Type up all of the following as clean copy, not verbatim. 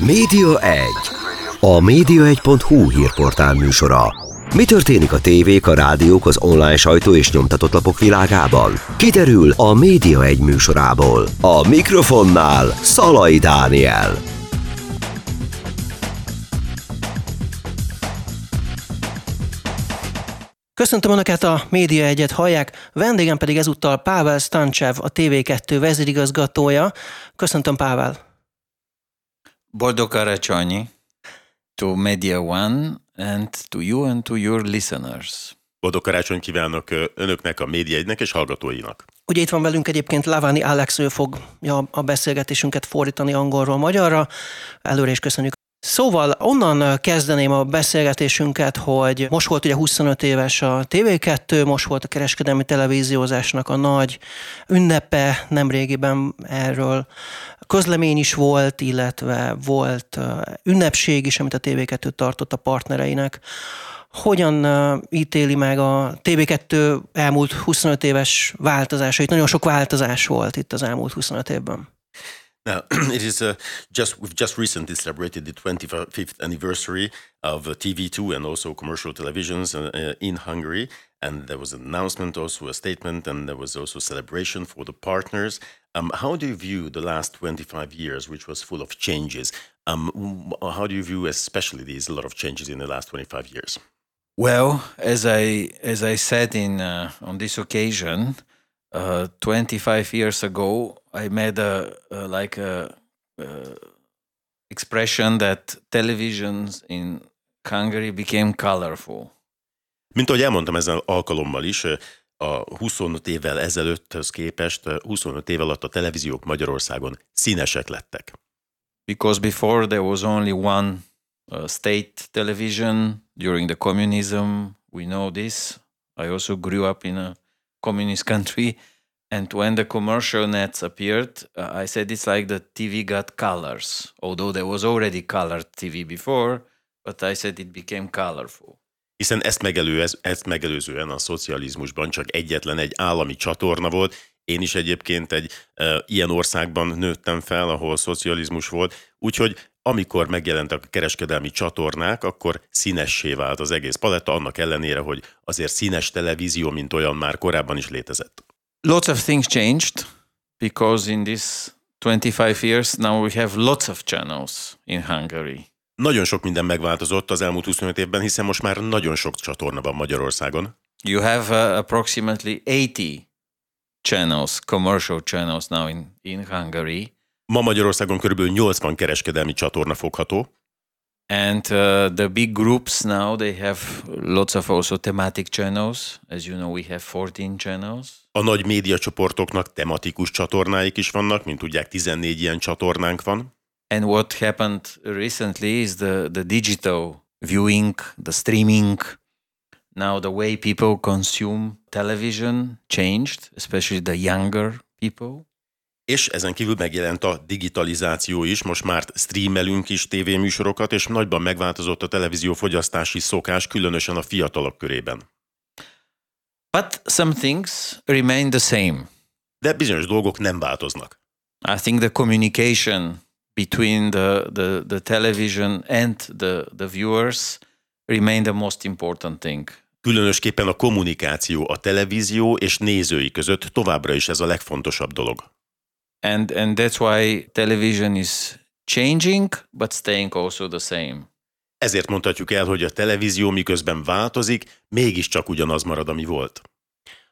Média 1. A média1.hu hírportál műsora. Mi történik a tévék, a rádiók, az online sajtó és nyomtatott lapok világában? Kiderül a Média 1 műsorából. A mikrofonnál Szalai Dániel. Köszöntöm Önöket, a Média 1-et hallják, vendégem pedig ezúttal Pavel Stanchev, a TV2 vezérigazgatója. Köszöntöm, Pavel! Boldog karácsonyi to Media One and to you and to your listeners. Boldog karácsony kívánok Önöknek, a Média 1-nek és hallgatóinak. Ugye itt van velünk egyébként Lavanyi Alex, ő fogja a beszélgetésünket fordítani angolról magyarra. Előre is köszönjük. Szóval onnan kezdeném a beszélgetésünket, hogy most volt ugye 25 éves a TV2, most volt a kereskedelmi televíziózásnak a nagy ünnepe, nemrégiben erről közlemény is volt, illetve volt ünnepség is, amit a TV2 tartott a partnereinek. Hogyan ítéli meg a TV2 elmúlt 25 éves változásait? Nagyon sok változás volt itt az elmúlt 25 évben. Now, it is we've just recently celebrated the 25th anniversary of TV2 and also commercial televisions in Hungary, and there was an announcement, also a statement, and there was also celebration for the partners. How do you view the last 25 years, which was full of changes? How do you view, especially these lot of changes in the last 25 years? Well, as I said on this occasion. 25 years ago, I made a expression that televisions in Hungary became colorful. Mint ahogy elmondtam ezen alkalommal is, a 25 évvel ezelőtthöz képest 25 év alatt a televíziók Magyarországon színesek lettek. Because before there was only one state television during the communism. We know this. I also grew up in a communist country, and when the commercial nets appeared, I said it's like the TV got colors, although there was already colored TV before, but I said it became colorful. Hiszen ezt megelőzően a szocializmusban csak egyetlen egy állami csatorna volt. Én is egyébként egy ilyen országban nőttem fel, ahol szocializmus volt, úgyhogy amikor megjelentek a kereskedelmi csatornák, akkor színessé vált az egész paletta, annak ellenére, hogy azért színes televízió, mint olyan, már korábban is létezett. Lots of things changed, because in this 25 years now we have lots of channels in Hungary. Nagyon sok minden megváltozott az elmúlt 25 évben, hiszen most már nagyon sok csatorna van Magyarországon. You have approximately 80 channels, commercial channels now in Hungary. Ma Magyarországon körülbelül 80 kereskedelmi csatorna fogható. And the big groups now, they have lots of also thematic channels. As you know, we have 14 channels. A nagy médiacsoportoknak tematikus csatornáik is vannak, mint tudják, 14 ilyen csatornánk van. And what happened recently is the digital viewing, the streaming. Now the way people consume television changed, especially the younger people. És ezen kívül megjelent a digitalizáció is, most már streamelünk is tévéműsorokat, és nagyban megváltozott a televízió fogyasztási szokás, különösen a fiatalok körében. But some things remain the same. De bizonyos dolgok nem változnak. I think the communication between the television and the viewers remain the most important thing. Különösképpen a kommunikáció a televízió és nézői között továbbra is ez a legfontosabb dolog. And that's why television is changing, but staying also the same. Ezért mondhatjuk el, hogy a televízió miközben változik, mégiscsak ugyanaz marad, ami volt.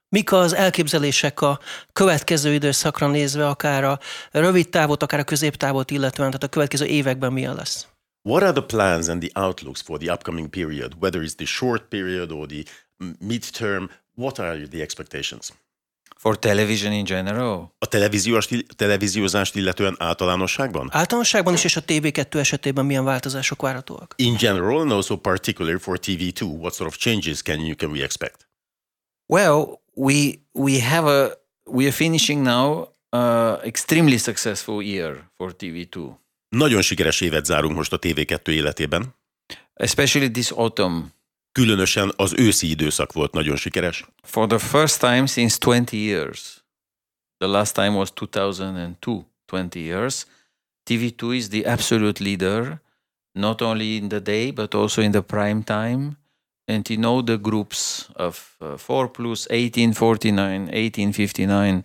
Mik az elképzelések a következő időszakra nézve, akár a rövid távot, akár a középtávot illetően, tehát a következő években milyen lesz? What are the plans and the outlooks for the upcoming period? Whether it's the short period or the midterm, what are the expectations? For television in general. A televíziózást illetően általánosságban? Általánosságban is, és a TV2 esetében milyen változások várhatóak? In general and also particularly for TV2, what sort of changes can we expect? Well, we are finishing now an extremely successful year for TV2. Nagyon sikeres évet zárunk most a TV2 életében. Especially this autumn. Különösen az őszi időszak volt nagyon sikeres. For the first time since 20 years. The last time was 2002, 20 years. TV2 is the absolute leader, not only in the day, but also in the prime time. And you know the groups of 4 plus, 1849, 1859,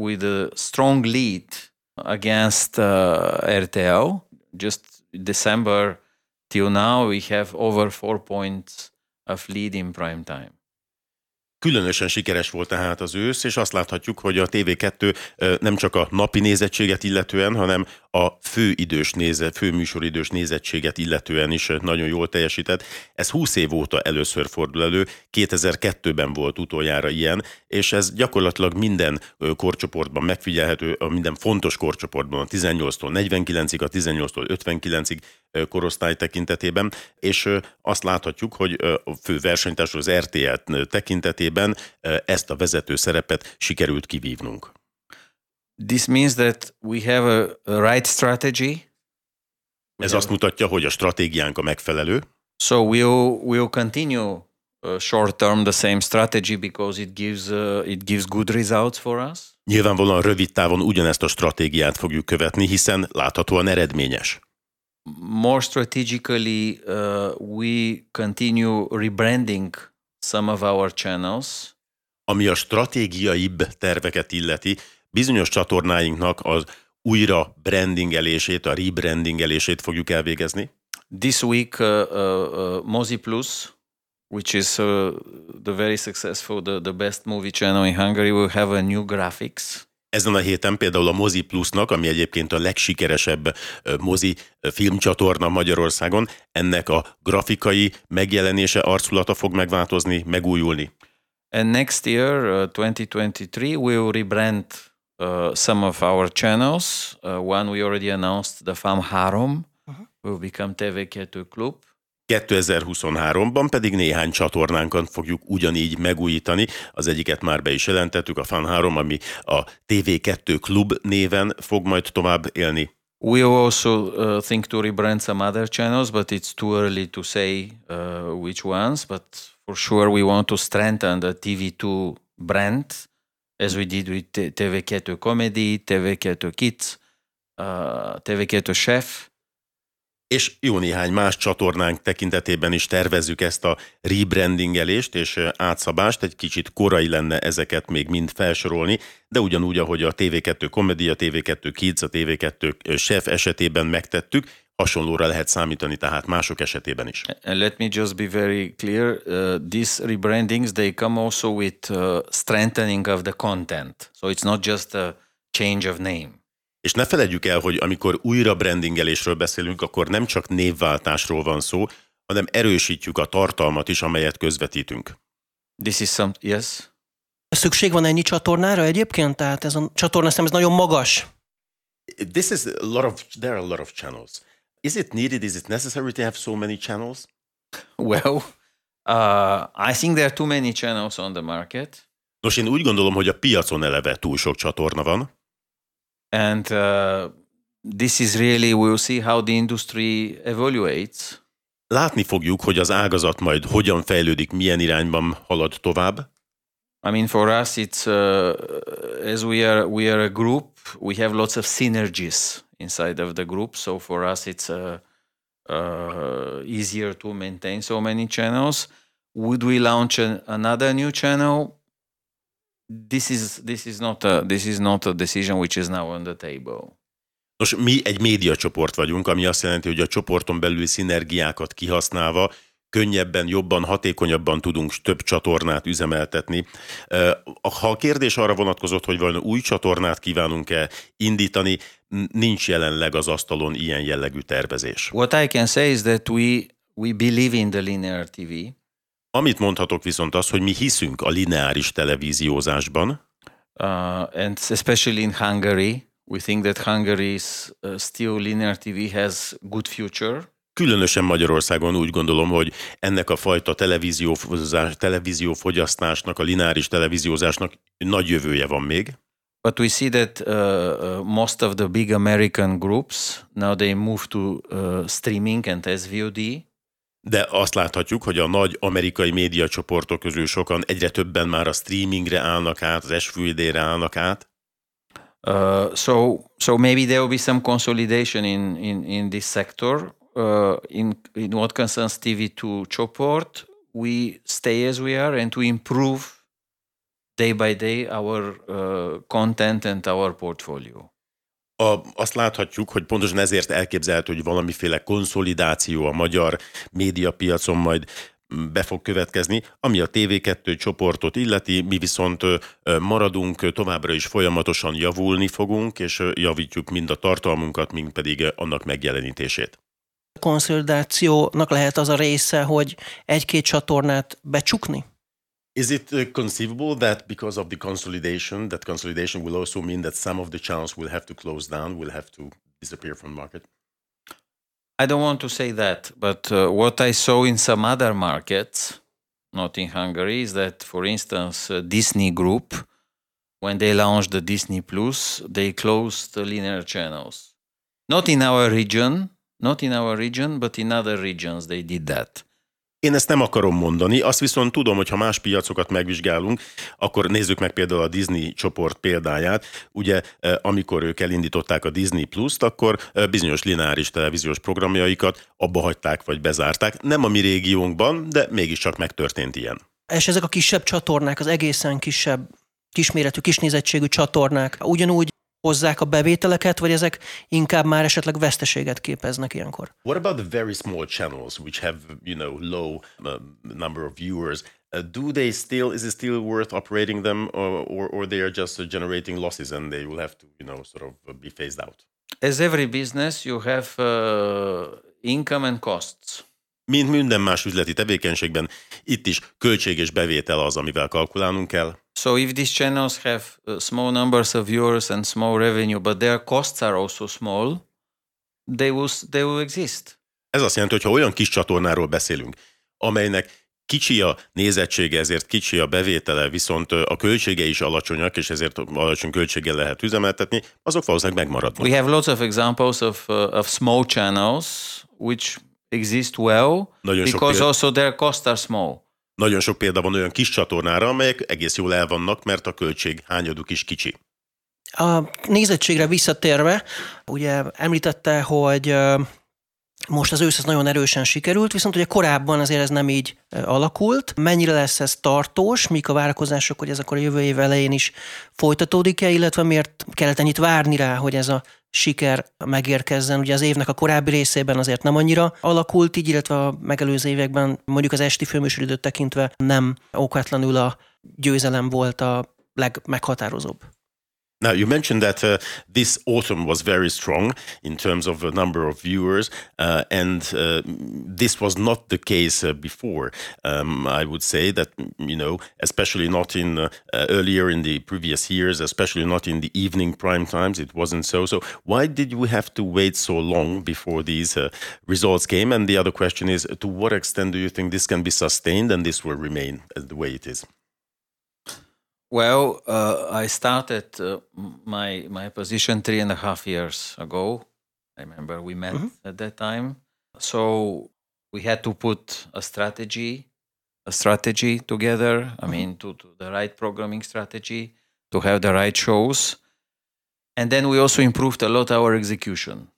with a strong lead against RTL. Just December till now, we have over 4 points of lead in prime time. Különösen sikeres volt tehát az ősz, és azt láthatjuk, hogy a TV2 nem csak a napi nézettséget illetően, hanem a főműsoridős nézettséget illetően is nagyon jól teljesített. Ez 20 év óta először fordul elő, 2002-ben volt utoljára ilyen, és ez gyakorlatilag minden korcsoportban megfigyelhető, minden fontos korcsoportban, a 18-tól 49-ig, a 18-tól 59-ig korosztály tekintetében, és azt láthatjuk, hogy a fő versenytárs az RTL tekintetében ezt a vezető szerepet sikerült kivívnunk. This means that we have a right strategy. Ez azt mutatja, hogy a stratégiánk a megfelelő. So we'll continue short term the same strategy because it gives good results for us. Nyilvánvalóan rövid távon ugyanezt a stratégiát fogjuk követni, hiszen láthatóan eredményes. More strategically we continue rebranding some of our channels. Ami a stratégiaibb terveket illeti, bizonyos csatornáinknak az újra brandingelését, a rebrandingelését fogjuk elvégezni. This week Mozi Plus, which is the very successful, the best movie channel in Hungary, will have a new graphics. Ezen a héten például a Mozi Plusnak, ami egyébként a legsikeresebb mozi filmcsatorna Magyarországon, ennek a grafikai megjelenése, arculata fog megváltozni, megújulni. And next year, 2023, we will rebrand some of our channels. One we already announced, the FAM 3, will become TV2 Club. 2023-ban pedig néhány csatornánkat fogjuk ugyanígy megújítani. Az egyiket már be is jelentettük, a FAM 3, ami a TV2 Klub néven fog majd tovább élni. We also think to rebrand some other channels, but it's too early to say which ones, but for sure we want to strengthen the TV2 brand, as we did with TV2 Comedy, TV2 Kids, TV2 Chef, és jó néhány más csatornánk tekintetében is tervezzük ezt a rebrandingelést és átszabást, egy kicsit korai lenne ezeket még mind felsorolni, de ugyanúgy, ahogy a TV2 Comedy, a TV2 Kids, a TV2 Chef esetében megtettük, hasonlóra lehet számítani tehát mások esetében is. And let me just be very clear, these rebrandings, they come also with strengthening of the content, so it's not just a change of name. És ne feledjük el, hogy amikor újra brandingelésről beszélünk, akkor nem csak névváltásról van szó, hanem erősítjük a tartalmat is, amelyet közvetítünk. This is some, yes. Szükség van ennyi csatornára egyébként? Tehát ez a csatorna szám, ez nagyon magas. There are a lot of channels. Is it needed, is it necessary to have so many channels? Well, I think there are too many channels on the market. Nos, én úgy gondolom, hogy a piacon eleve túl sok csatorna van. And this is really, we'll see how the industry evaluates. Látni fogjuk, hogy az ágazat majd hogyan fejlődik, milyen irányban halad tovább. I mean, for us, it's as we are a group. We have lots of synergies inside of the group, so for us, it's easier to maintain so many channels. Would we launch another new channel? This is not a decision which is now on the table. Nos, mi egy médiacsoport vagyunk, ami azt jelenti, hogy a csoporton belüli szinergiákat kihasználva könnyebben, jobban, hatékonyabban tudunk több csatornát üzemeltetni. Ha a kérdés arra vonatkozott, hogy vajon új csatornát kívánunk-e indítani, nincs jelenleg az asztalon ilyen jellegű tervezés. What I can say is that we believe in the linear TV. Amit mondhatok viszont az, hogy mi hiszünk a lineáris televíziózásban. And especially in Hungary, we think that Hungary's still linear TV has good future. Különösen Magyarországon úgy gondolom, hogy ennek a fajta televíziófogyasztásnak, a lineáris televíziózásnak nagy jövője van még. But we see that most of the big American groups now they move to streaming and SVOD. De azt láthatjuk, hogy a nagy amerikai médiacsoportok közül sokan, egyre többen már a streamingre állnak át, az SVOD-re állnak át. So maybe there will be some consolidation in this sector. In what concerns TV2 csoport, we stay as we are and to improve day by day our content and our portfolio. Azt láthatjuk, hogy pontosan ezért elképzelhető, hogy valamiféle konszolidáció a magyar médiapiacon majd be fog következni, ami a TV2 csoportot illeti, mi viszont maradunk, továbbra is folyamatosan javulni fogunk, és javítjuk mind a tartalmunkat, mind pedig annak megjelenítését. A konszolidációnak lehet az a része, hogy egy-két csatornát becsukni? Is it conceivable that because of the consolidation, that consolidation will also mean that some of the channels will have to close down, will have to disappear from the market? I don't want to say that, but what I saw in some other markets, not in Hungary, is that, for instance, Disney Group, when they launched the Disney Plus, they closed the linear channels. Not in our region, but in other regions they did that. Én ezt nem akarom mondani, azt viszont tudom, hogy ha más piacokat megvizsgálunk, akkor nézzük meg például a Disney csoport példáját. Ugye, amikor ők elindították a Disney Plus-t, akkor bizonyos lineáris televíziós programjaikat abba hagyták vagy bezárták. Nem a mi régiónkban, de mégiscsak megtörtént ilyen. És ezek a kisebb csatornák, az egészen kisebb, kisméretű, kisnézettségű csatornák ugyanúgy hozzák a bevételeket, vagy ezek inkább már esetleg veszteséget képeznek ilyenkor? What about the very small channels which have, low number of viewers? Is it still worth operating them or they are just generating losses and they will have to, sort of be phased out? As every business you have income and costs. Mint minden más üzleti tevékenységben, itt is költség és bevétel az, amivel kalkulálnunk kell. So if these channels have small numbers of viewers and small revenue, but their costs are also small, they will exist. Ez azt jelenti, hogy ha olyan kis csatornáról beszélünk, amelynek kicsi a nézettsége, ezért kicsi a bevétele, viszont a költsége is alacsonyak, és ezért alacsony költséggel lehet üzemeltetni, azok valószínűleg megmaradnak. We have lots of examples of small channels, which exist well, because also their costs are small. Nagyon sok példa van olyan kis csatornára, amelyek egész jól elvannak, mert a költség hányaduk is kicsi. A nézettségre visszatérve, ugye említette, hogy most az ősz ez nagyon erősen sikerült, viszont ugye korábban azért ez nem így alakult. Mennyire lesz ez tartós, mik a várakozások, hogy ez akkor a jövő év elején is folytatódik-e, illetve miért kellett ennyit várni rá, hogy ez a siker megérkezzen. Ugye az évnek a korábbi részében azért nem annyira alakult így, illetve a megelőző években mondjuk az esti főműsoridőt tekintve nem okvetlenül a győzelem volt a legmeghatározóbb. Now, you mentioned that this autumn was very strong in terms of the number of viewers, and this was not the case before. I would say that, especially not in earlier in the previous years, especially not in the evening prime times, it wasn't so. So why did we have to wait so long before these results came? And the other question is, to what extent do you think this can be sustained and this will remain the way it is? Well, I started my position 3.5 years ago. I remember we met at that time. So we had to put a strategy together. I mean, to the right programming strategy, to have the right shows. And then we also improved a lot our execution.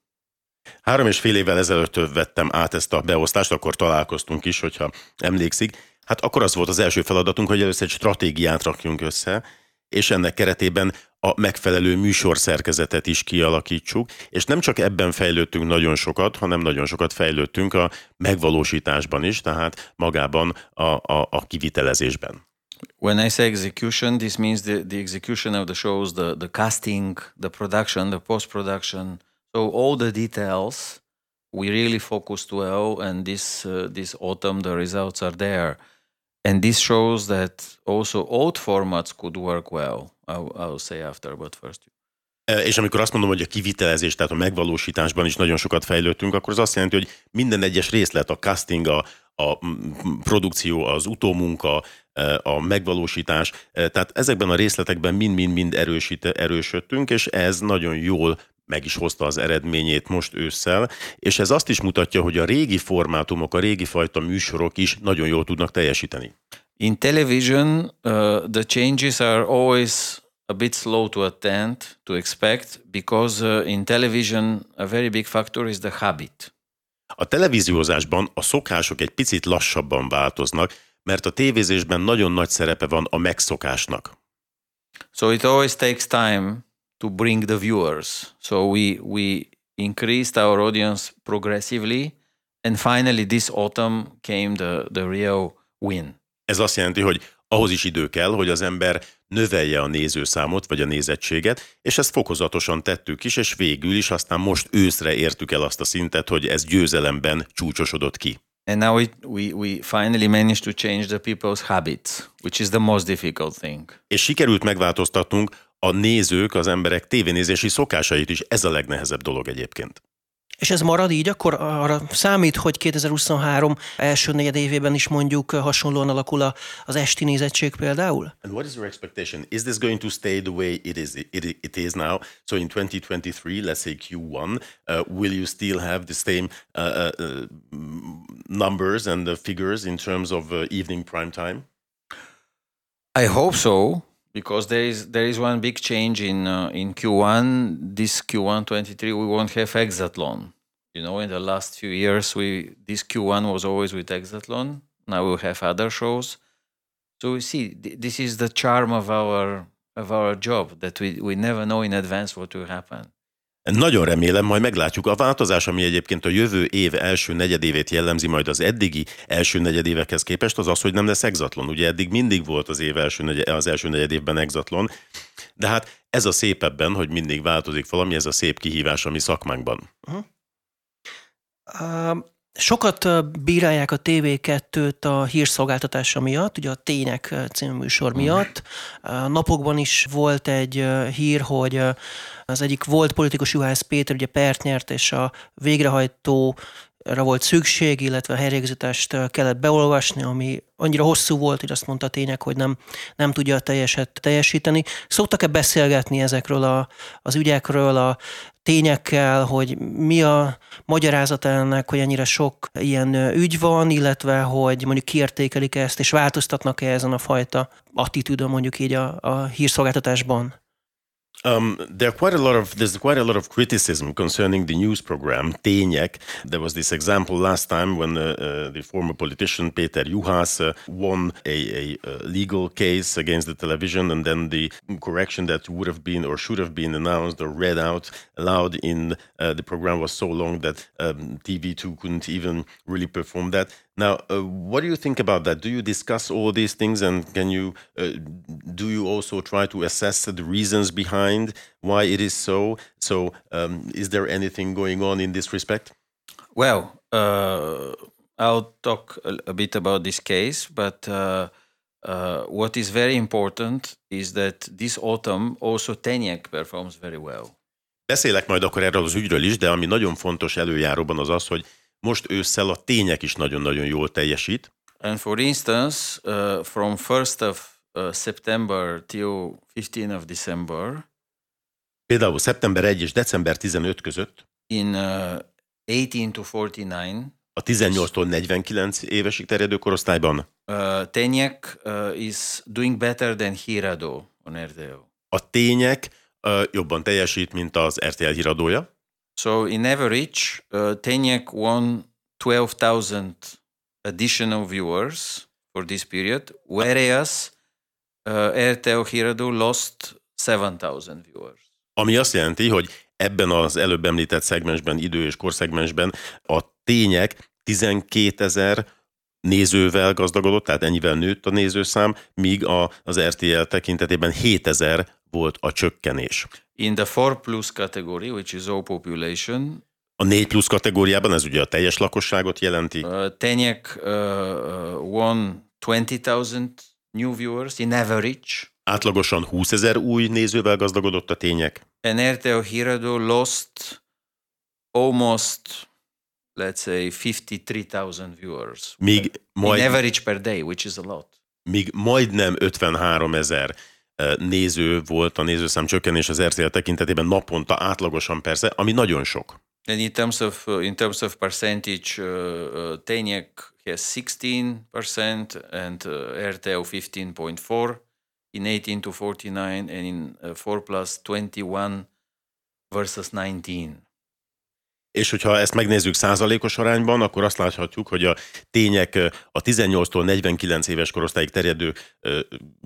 3.5 évvel ezelőtt vettem át ezt a beosztást, akkor találkoztunk is, hogyha emlékszik. Hát akkor az volt az első feladatunk, hogy először egy stratégiát rakjunk össze, és ennek keretében a megfelelő műsorszerkezetet is kialakítsuk, és nem csak ebben fejlődtünk nagyon sokat, hanem nagyon sokat fejlődtünk a megvalósításban is, tehát magában a kivitelezésben. When I say execution, this means the execution of the shows, the casting, the production, the post-production, so all the details we really focused well, and this autumn the results are there. And this shows that also old formats could work well. I'll say after, but first. És amikor azt mondom, hogy a kivitelezés, tehát a megvalósításban is nagyon sokat fejlődtünk, akkor az azt jelenti, hogy minden egyes részlet, a casting, a produkció, az utómunka, a megvalósítás, tehát ezekben a részletekben mind-mind-mind erősödtünk, és ez nagyon jól meg is hozta az eredményét most ősszel, és ez azt is mutatja, hogy a régi formátumok, a régi fajta műsorok is nagyon jól tudnak teljesíteni. In television, the changes are always a bit slow to attend, to expect, because in television a very big factor is the habit. A televíziózásban a szokások egy picit lassabban változnak, mert a tévézésben nagyon nagy szerepe van a megszokásnak. So it always takes time to bring the viewers. So we increased our audience progressively, and finally this autumn came the real win. Ez azt jelenti, hogy ahhoz is idő kell, hogy az ember növelje a nézőszámot, vagy a nézettséget, és ezt fokozatosan tettük is, és végül is aztán most őszre értük el azt a szintet, hogy ez győzelemben csúcsosodott ki. And now we finally managed to change the people's habits, which is the most difficult thing. És sikerült megváltoztatnunk a nézők, az emberek tévénézési szokásait is, ez a legnehezebb dolog egyébként. És ez marad így, akkor arra számít, hogy 2023 első negyedévében is mondjuk hasonlóan alakul az esti nézettség például? And what is your expectation? Is this going to stay the way it is now? So in 2023, let's say Q1, will you still have the same numbers and the figures in terms of evening prime time? I hope so. Because there is one big change in Q1. This Q1 23 we won't have Exathlon. You know, in the last few years this Q1 was always with Exathlon. Now we'll have other shows. So we see this is the charm of our job that we never know in advance what will happen. Nagyon remélem, majd meglátjuk a változás, ami egyébként a jövő év első negyedévét jellemzi majd az eddigi első negyedévekhez képest, az, hogy nem lesz Exathlon. Ugye eddig mindig volt az első negyedévben Exathlon, de hát ez a szép ebben, hogy mindig változik valami, ez a szép kihívás a mi szakmánkban. Sokat bírálják a TV2-t a hírszolgáltatása miatt, ugye a Tények című műsor miatt. Napokban is volt egy hír, hogy az egyik volt politikus Juhász Péter ugye pert nyert, és a végrehajtóra volt szükség, illetve a helyreigazítást kellett beolvasni, ami annyira hosszú volt, hogy azt mondta a Tények, hogy nem tudja a teljeset teljesíteni. Szoktak-e beszélgetni ezekről az ügyekről, a tényekkel, hogy mi a magyarázata ennek, hogy ennyire sok ilyen ügy van, illetve hogy mondjuk kiértékelik ezt, és változtatnak-e ezen a fajta attitűdön mondjuk így a hírszolgáltatásban? There's quite a lot of criticism concerning the news program Tények. There was this example last time when the former politician Péter Juhász won a legal case against the television, and then the correction that would have been or should have been announced or read out aloud in the program was so long that TV2 couldn't even really perform that. Now, what do you think about that? Do you discuss all these things, and can you do you also try to assess the reasons behind why it is so? So, is there anything going on in this respect? Well, I'll talk a bit about this case, but what is very important is that this autumn also Tények performs very well. Beszélek majd akkor erről az ügyről is, de ami nagyon fontos előjáróban az az, hogy most ősszel a Tények is nagyon-nagyon jól teljesít. And for instance, from 1st of September till 15th of December. Például szeptember 1 és december 15 között. In 18 to 49. A 18-tól 49 évesig terjedő korosztályban. Tények is doing better than Híradó on RTL. A Tények jobban teljesít, mint az RTL Híradója. So in average, Tények won 12,000 additional viewers for this period, whereas RTL Híradó lost 7,000 viewers. Ami azt jelenti, hogy ebben az előbb említett szegmensben, idő- és korszegmensben a Tények 12,000 nézővel gazdagodott, tehát ennyivel nőtt a nézőszám, míg az RTL tekintetében 7,000 volt a csökkenés. In the 4 plus category, which is all population. A 4 plusz kategóriában, ez ugye a teljes lakosságot jelenti. Tények won 20,000 new viewers in average. Átlagosan 20,000 új nézővel gazdagodott a Tények. And RTL Híradó lost almost, let's say, 53,000 viewers. In average per day, which is a lot. Míg majdnem 53,000 néző volt a nézőszám csökkenés az RTL tekintetében naponta átlagosan persze, ami nagyon sok. And in terms of percentage, Tények has 16% and RTL 15.4%. in 18 to 49 and in 4 plus 21 versus 19. És hogyha ezt megnézzük százalékos arányban, akkor azt láthatjuk, hogy a tények a 18-tól 49 éves korosztályig terjedő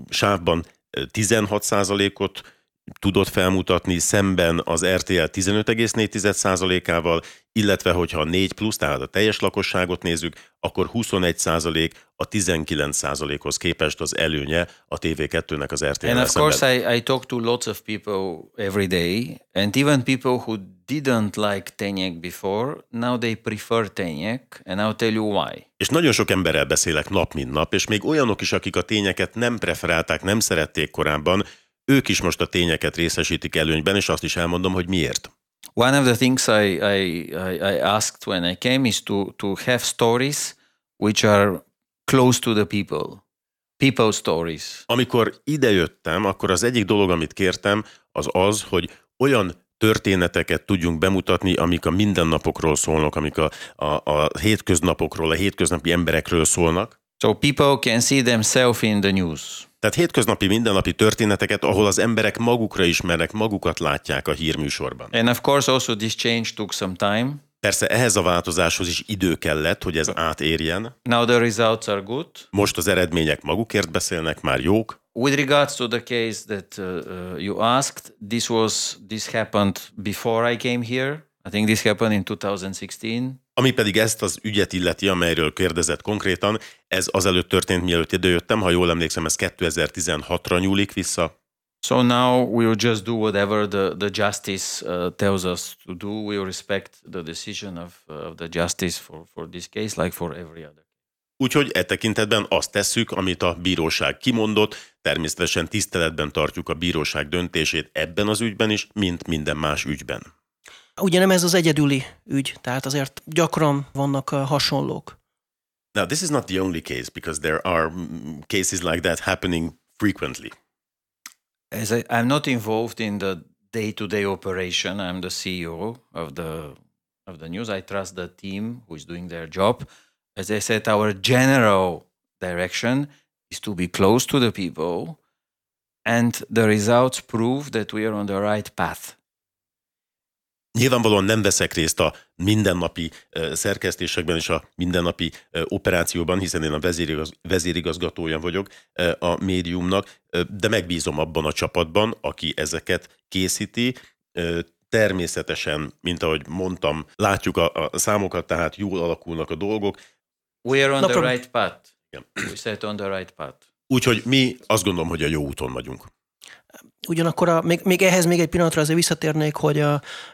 sávban 16%-ot tudott felmutatni, szemben az RTL 15,4%-ával, illetve hogyha a 4 plusz, tehát a teljes lakosságot nézzük, akkor 21% a 19%-hoz képest az előnye a TV2-nek az RTL-vel szemben. And of course I talk to lots of people every day, and even people who didn't like Tények before, now they prefer Tények, and I'll tell you why. És nagyon sok emberrel beszélek nap, mint nap, és még olyanok is, akik a tényeket nem preferálták, nem szerették korábban, ők is most a tényeket részesítik előnyben, és azt is elmondom, hogy miért. One of the things I asked when I came is to have stories which are close to the people. People stories. Amikor idejöttem, akkor az egyik dolog, amit kértem, az, hogy olyan történeteket tudjunk bemutatni, amik a mindennapokról szólnak, amik a hétköznapokról, a hétköznapi emberekről szólnak. So people can see themselves in the news. Tehát hétköznapi, mindennapi történeteket, ahol az emberek magukra ismernek, magukat látják a hírműsorban. And of course also this change took some time. Persze ehhez a változáshoz is idő kellett, hogy ez átérjen. Now the results are good. Most az eredmények magukért beszélnek, már jók. With regards to the case that you asked, this happened before I came here. I think this happened in 2016. Ami pedig ezt az ügyet illeti, amelyről kérdezett konkrétan, ez azelőtt történt, mielőtt idejöttem, ha jól emlékszem, ez 2016-ra nyúlik vissza. So now we will just do whatever the justice tells us to do. We will respect the decision of the justice for this case, like for every other. Úgyhogy e tekintetben azt tesszük, amit a bíróság kimondott, természetesen tiszteletben tartjuk a bíróság döntését ebben az ügyben is, mint minden más ügyben. Ugye nem ez az egyedüli ügy, tehát azért gyakran vannak hasonlók. Now, this is not the only case, because there are cases like that happening frequently. As I'm not involved in the day-to-day operation. I'm the CEO of the news. I trust the team who is doing their job. As I said, our general direction is to be close to the people, and the results prove that we are on the right path. Nyilvánvalóan nem veszek részt a mindennapi szerkesztésekben és a mindennapi operációban, hiszen én a vezérigazgatója vagyok a médiumnak, de megbízom abban a csapatban, aki ezeket készíti. Természetesen, mint ahogy mondtam, látjuk a számokat, tehát jól alakulnak a dolgok. We are on the right path. We set on the right path. Úgyhogy mi azt gondolom, hogy a jó úton vagyunk. Ugyanakkor még egy pillanatra azért visszatérnék, hogy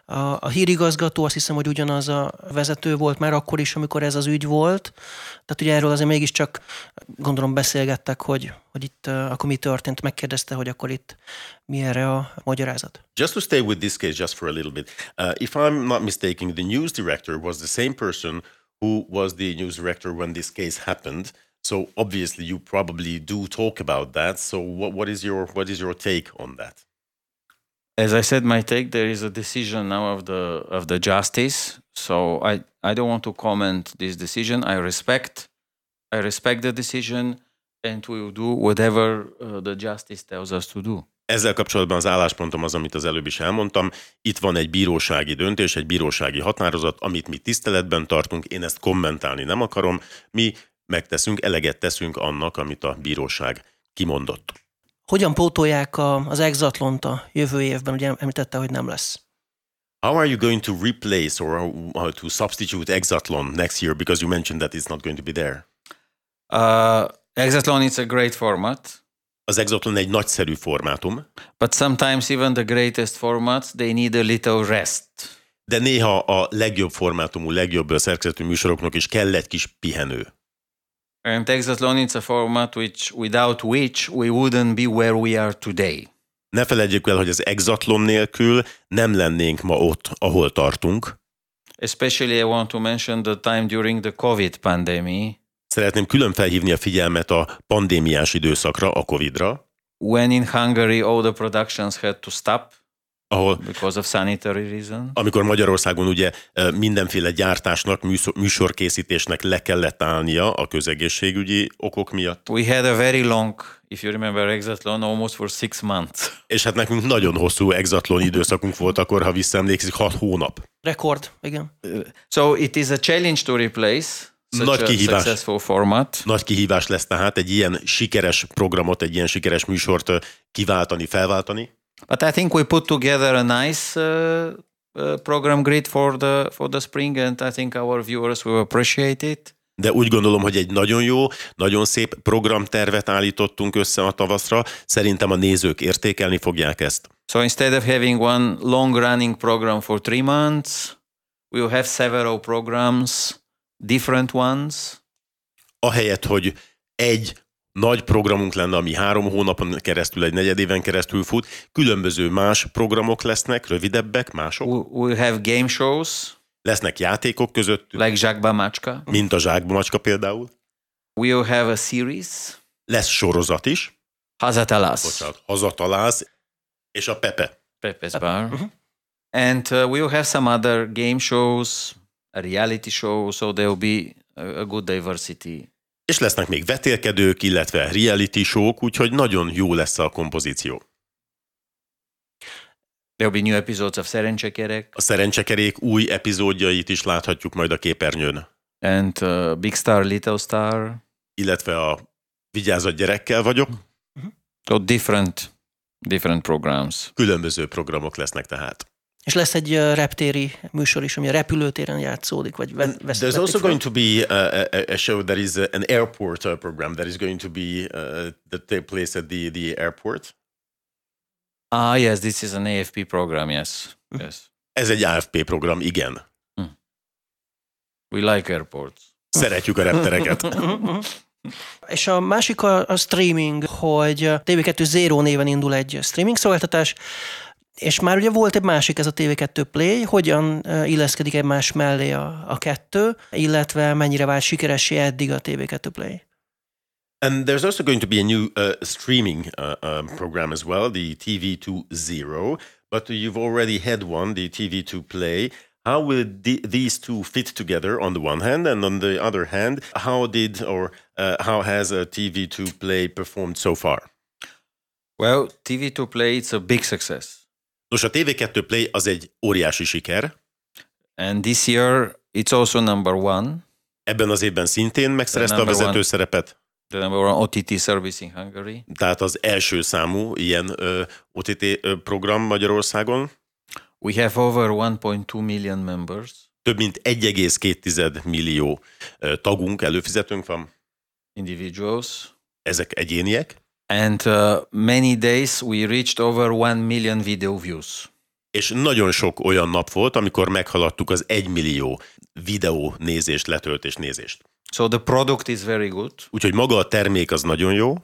a hírigazgató, azt hiszem, hogy ugyanaz a vezető volt már akkor is, amikor ez az ügy volt. Tehát ugye erről azért mégiscsak gondolom beszélgettek, hogy itt akkor mi történt, megkérdezte, hogy akkor itt mi erre a magyarázat. Just to stay with this case just for a little bit. If I'm not mistaken, the news director was the same person who was the news director when this case happened. So obviously you probably do talk about that. So what is your take on that? As I said, my take, there is a decision now of the justice. So I don't want to comment this decision. I respect the decision, and we will do whatever the justice tells us to do. Ezzel kapcsolatban az álláspontom az, amit az előbb is elmondtam. Itt van egy bírósági döntés, egy bírósági határozat, amit mi tiszteletben tartunk. Én ezt kommentálni nem akarom. Mi megteszünk, eleget teszünk annak, amit a bíróság kimondott. Hogyan pótolják az Exathlont a jövő évben? Ugye említette, hogy nem lesz. How are you going to replace or to substitute Exathlon next year? Because you mentioned that it's not going to be there. Exathlon is a great format. Az Exathlon egy nagyszerű formátum. But sometimes even the greatest formats, they need a little rest. De néha a legjobb formátumú, legjobb szerkezetű műsoroknak is kell egy kis pihenő. And Exathlon is a format without which we wouldn't be where we are today. Ne feledjük el, hogy az Exathlon nélkül nem lennénk ma ott, ahol tartunk. Especially I want to mention the time during the COVID pandemic. Szeretném külön felhívni a figyelmet a pandémiás időszakra, a COVID-ra. When in Hungary all the productions had to stop. Because of sanitary reason. Amikor Magyarországon ugye mindenféle gyártásnak, műsorkészítésnek le kellett állnia a közegészségügyi okok miatt. We had a very long if you remember Exathlon, almost for 6 months. És hát nekünk nagyon hosszú Exathlon időszakunk volt akkor, ha visszaemlékszik, 6 hónap. Rekord, igen. So it is a challenge to replace such a successful format. Nagy kihívás lesz tehát egy ilyen sikeres programot, egy ilyen sikeres műsort kiváltani, felváltani. But I think we put together a nice program grid for the spring, and I think our viewers will appreciate it. De úgy gondolom, hogy egy nagyon jó, nagyon szép programtervet állítottunk össze a tavaszra. Szerintem a nézők értékelni fogják ezt. So instead of having one long running program for 3 months, we will have several programs, different ones. Ahelyett, hogy egy nagy programunk lenne, ami 3 hónapon keresztül, egy 4 éven keresztül fut, különböző más programok lesznek, rövidebbek, mások. We have game shows. Lesznek játékok közöttük. Like Zsákba Macska. Mint a Zsákba Macska például. We will have a series. Lesz sorozat is. Hazatalálsz. És a Pepe. Pepe's Bar. Uh-huh. And we will have some other game shows, a reality show, so there will be a good diversity. És lesznek még vetélkedők, illetve reality show-k, úgyhogy nagyon jó lesz a kompozíció. There will be new episodes of Szerencsekerék. A Szerencsekerék új epizódjait is láthatjuk majd a képernyőn. And Big Star, Little Star. Illetve a Vigyázat gyerekkel vagyok. Mm-hmm. So different programs. Különböző programok lesznek tehát. És lesz egy reptéri műsor is, ami a repülőtéren játszódik, vagy There's also going to be a show that is an airport program that is going to be that take place at the airport. Ah, yes, this is an AFP program, yes. Ez egy AFP program, igen. We like airports. Szeretjük a reptereket. És a másik a streaming, hogy TV2 Zero néven indul egy streaming szolgáltatás, és már ugye volt egy másik, ez a TV2 Play, hogyan illeszkedik egymás mellé a kettő, illetve mennyire vált sikeressé eddig a TV2 Play? And there's also going to be a new streaming program as well, the TV2 Zero. But you've already had one, the TV2 Play. How will these two fit together on the one hand, and on the other hand, how has a TV2 Play performed so far? Well, TV2 Play, it's a big success. Nos, a TV2 Play az egy óriási siker. And this year, it's also number one. Ebben az évben szintén megszerezte a vezető szerepet. The number one OTT service in Hungary. Tehát az első számú ilyen OTT program Magyarországon. We have over 1.2 million members. Több mint 1,2 millió tagunk, előfizetőnk van. Individuals. Ezek egyéniek. And many days we reached over 1 million video views. És nagyon sok olyan nap volt, amikor meghaladtuk az 1 millió videó nézést, letöltés nézést. So the product is very good. Úgyhogy maga a termék az nagyon jó.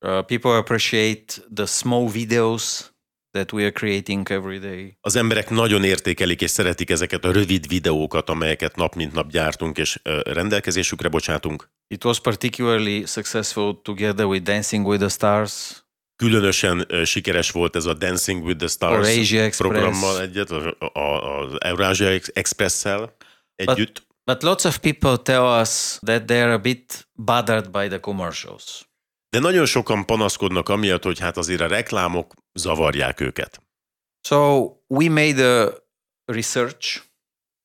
People appreciate the small videos that we are creating every day. Az emberek nagyon értékelik és szeretik ezeket a rövid videókat, amelyeket nap mint nap gyártunk és rendelkezésükre bocsátunk. It was particularly successful together with Dancing with the Stars. Különösen sikeres volt ez a Dancing with the Stars programmal együtt, az Eurázsia Express-szel együtt. But lots of people tell us that they're a bit bothered by the commercials. De nagyon sokan panaszkodnak amiatt, hogy hát azért a reklámok zavarják őket. So we made a research.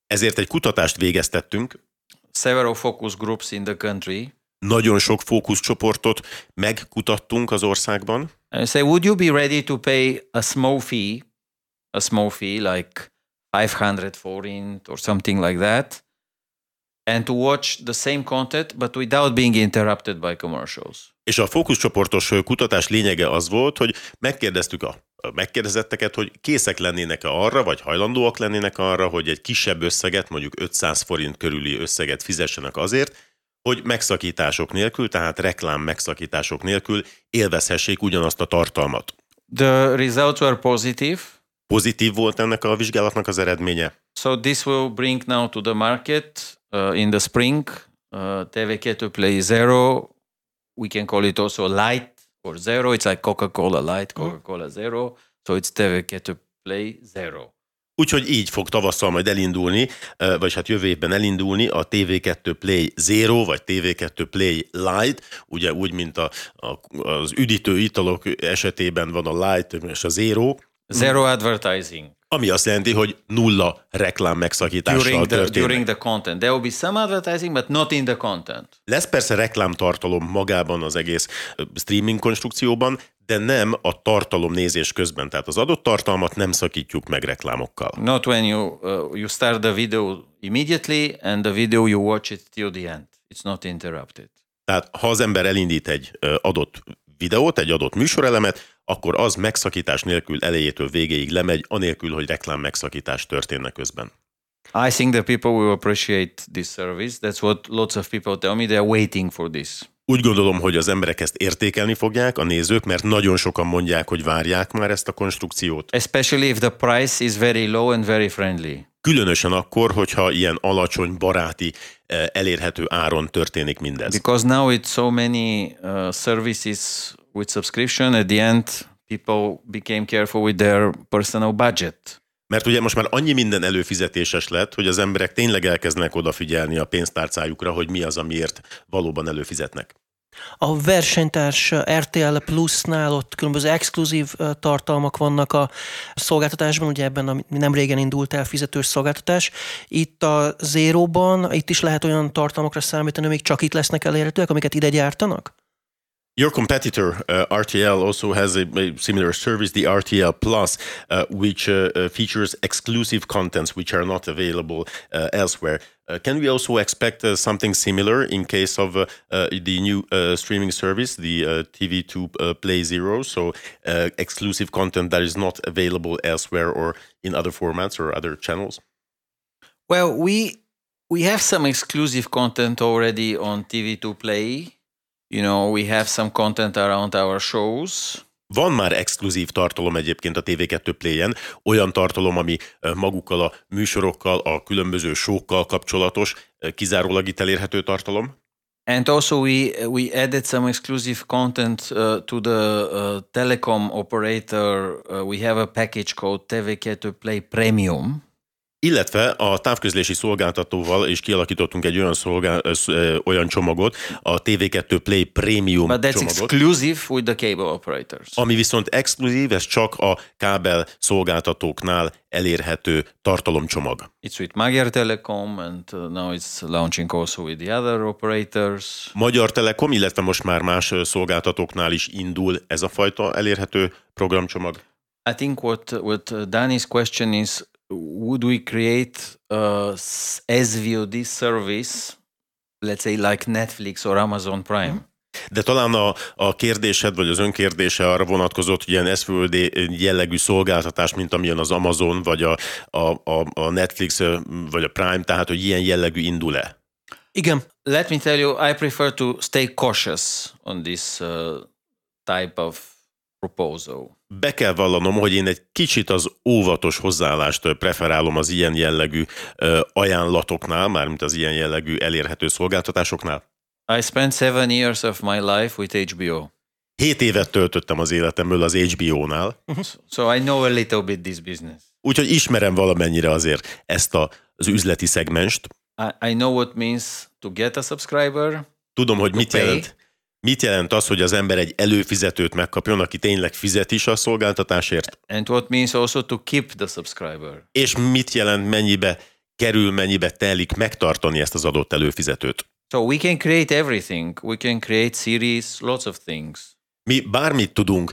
Ezért egy kutatást végeztettünk. Several focus groups in the country. Nagyon sok fókuszcsoportot megkutattunk az országban. And say, would you be ready to pay a small fee like 500 forint or something like that? And to watch the same content, but without being interrupted by commercials. És a fókuszcsoportos kutatás lényege az volt, hogy megkérdeztük a megkérdezetteket, hogy készek lennének arra, vagy hajlandóak lennének arra, hogy egy kisebb összeget, mondjuk 500 forint körüli összeget fizessenek azért, hogy megszakítások nélkül, tehát reklám megszakítások nélkül élvezhessék ugyanazt a tartalmat. The results were positive. Pozitív volt ennek a vizsgálatnak az eredménye. So this will bring now to the market... in the spring, TV2 Play Zero, we can call it also Light or Zero. It's like Coca-Cola Light, Coca-Cola Zero. So it's TV2 Play Zero. Úgyhogy így fog tavasszal majd elindulni, vagyis hát jövő évben elindulni a TV2 Play Zero, vagy TV2 Play Light, ugye úgy, mint az üdítő italok esetében van a Light és a Zero. Zero advertising. Ami azt jelenti, hogy nulla reklám megszakítással történik. During the content. There will be some advertising, but not in the content. Lesz persze reklámtartalom magában az egész streaming konstrukcióban, de nem a tartalom nézés közben. Tehát az adott tartalmat nem szakítjuk meg reklámokkal. Not when you start the video immediately, and the video you watch it till the end. It's not interrupted. Tehát ha az ember elindít egy adott videót, egy adott műsorelemet, akkor az megszakítás nélkül elejétől végéig lemegy, anélkül, hogy reklám megszakítás történne közben. I think the people will appreciate this service. That's what lots of people tell me. They are waiting for this. Úgy gondolom, hogy az emberek ezt értékelni fogják, a nézők, mert nagyon sokan mondják, hogy várják már ezt a konstrukciót. Especially if the price is very low and very friendly. Különösen akkor, hogyha ilyen alacsony, baráti, elérhető áron történik mindez. Because now it's so many services with subscription, at the end people became careful with their personal budget. Mert ugye most már annyi minden előfizetéses lett, hogy az emberek tényleg elkezdenek odafigyelni a pénztárcájukra, hogy mi az, amiért valóban előfizetnek. A versenytárs RTL Plusnál ott különböző exkluzív tartalmak vannak a szolgáltatásban, ugye ebben a nem régen indult el fizetős szolgáltatás. Itt a Zero-ban, itt is lehet olyan tartalmakra számítani, amik csak itt lesznek elérhetőek, amiket ide gyártanak? Your competitor, RTL, also has a similar service, the RTL Plus, which features exclusive contents which are not available elsewhere. Can we also expect something similar in case of the new streaming service, the TV2 Play Zero, so exclusive content that is not available elsewhere or in other formats or other channels? Well, we have some exclusive content already on TV2 Play. You know, we have some content around our shows. Van már exkluzív tartalom egyébként a TV2 Playen, olyan tartalom, ami magukkal a műsorokkal, a különböző show-kkal kapcsolatos, kizárólag itt elérhető tartalom. And also we added some exclusive content to the telecom operator. We have a package called TV2 Play Premium. Illetve a távközlési szolgáltatóval is kialakítottunk egy olyan csomagot, a TV2 Play Premium csomagot. But that's exclusive with the cable operators. Ami viszont exkluzív, ez csak a kábel szolgáltatóknál elérhető tartalomcsomag. It's with Magyar Telekom, and now it's launching also with the other operators. Magyar Telekom, illetve most már más szolgáltatóknál is indul ez a fajta elérhető programcsomag. I think what Danny's question is, would we create a SVOD service, let's say like Netflix or Amazon Prime? De talán a kérdésed, vagy az önkérdése arra vonatkozott, hogy ilyen SVOD jellegű szolgáltatás, mint amilyen az Amazon, vagy a Netflix, vagy a Prime, tehát hogy ilyen jellegű indul-e? Igen. Let me tell you, I prefer to stay cautious on this type of proposal. Be kell vallanom, hogy én egy kicsit az óvatos hozzáállást preferálom az ilyen jellegű ajánlatoknál, mármint az ilyen jellegű elérhető szolgáltatásoknál. I spent 7 years of my life with HBO. 7 évet töltöttem az életemből az HBO-nál. So I know a little bit this business. Úgyhogy ismerem valamennyire azért ezt az üzleti szegmenst. I know what means to get a subscriber. Tudom, hogy mit jelent. Mit jelent az, hogy az ember egy előfizetőt megkapjon, aki tényleg fizet is a szolgáltatásért? And what means also to keep the subscriber? És mit jelent, mennyibe kerül, mennyibe telik megtartani ezt az adott előfizetőt? So we can create everything. We can create series, lots of things. Mi bármit tudunk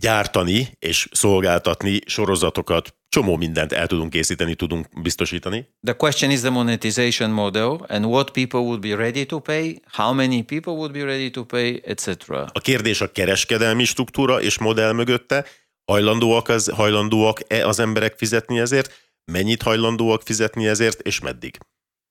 gyártani és szolgáltatni, sorozatokat, csomó mindent el tudunk készíteni, tudunk biztosítani. The question is the monetization model and what people would be ready to pay, how many people would be ready to pay, etc. A kérdés a kereskedelmi struktúra és modell mögötte, hajlandóak-e az emberek fizetni ezért, mennyit hajlandóak fizetni ezért, és meddig.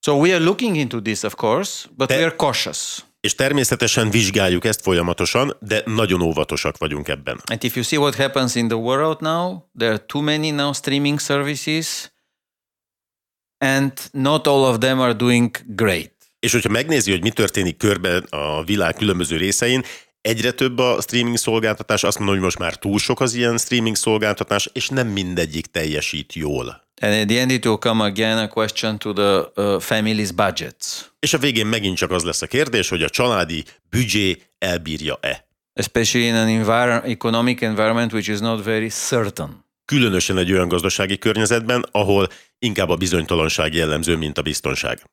So we are looking into this, of course, but we are cautious. És természetesen vizsgáljuk ezt folyamatosan, de nagyon óvatosak vagyunk ebben. And if you see what happens in the world now, there are too many now streaming services, and not all of them are doing great. És hogyha megnézi, hogy mi történik körben a világ különböző részein, egyre több a streaming szolgáltatás, azt mondom, hogy most már túl sok az ilyen streaming szolgáltatás, és nem mindegyik teljesít jól. And at the end it will come again a question to the family's budgets. És a végén megint csak az lesz a kérdés, hogy a családi büdzsé elbírja-e. Especially in an economic environment which is not very certain. Különösen egy olyan gazdasági környezetben, ahol inkább a bizonytalanság jellemző, mint a biztonság.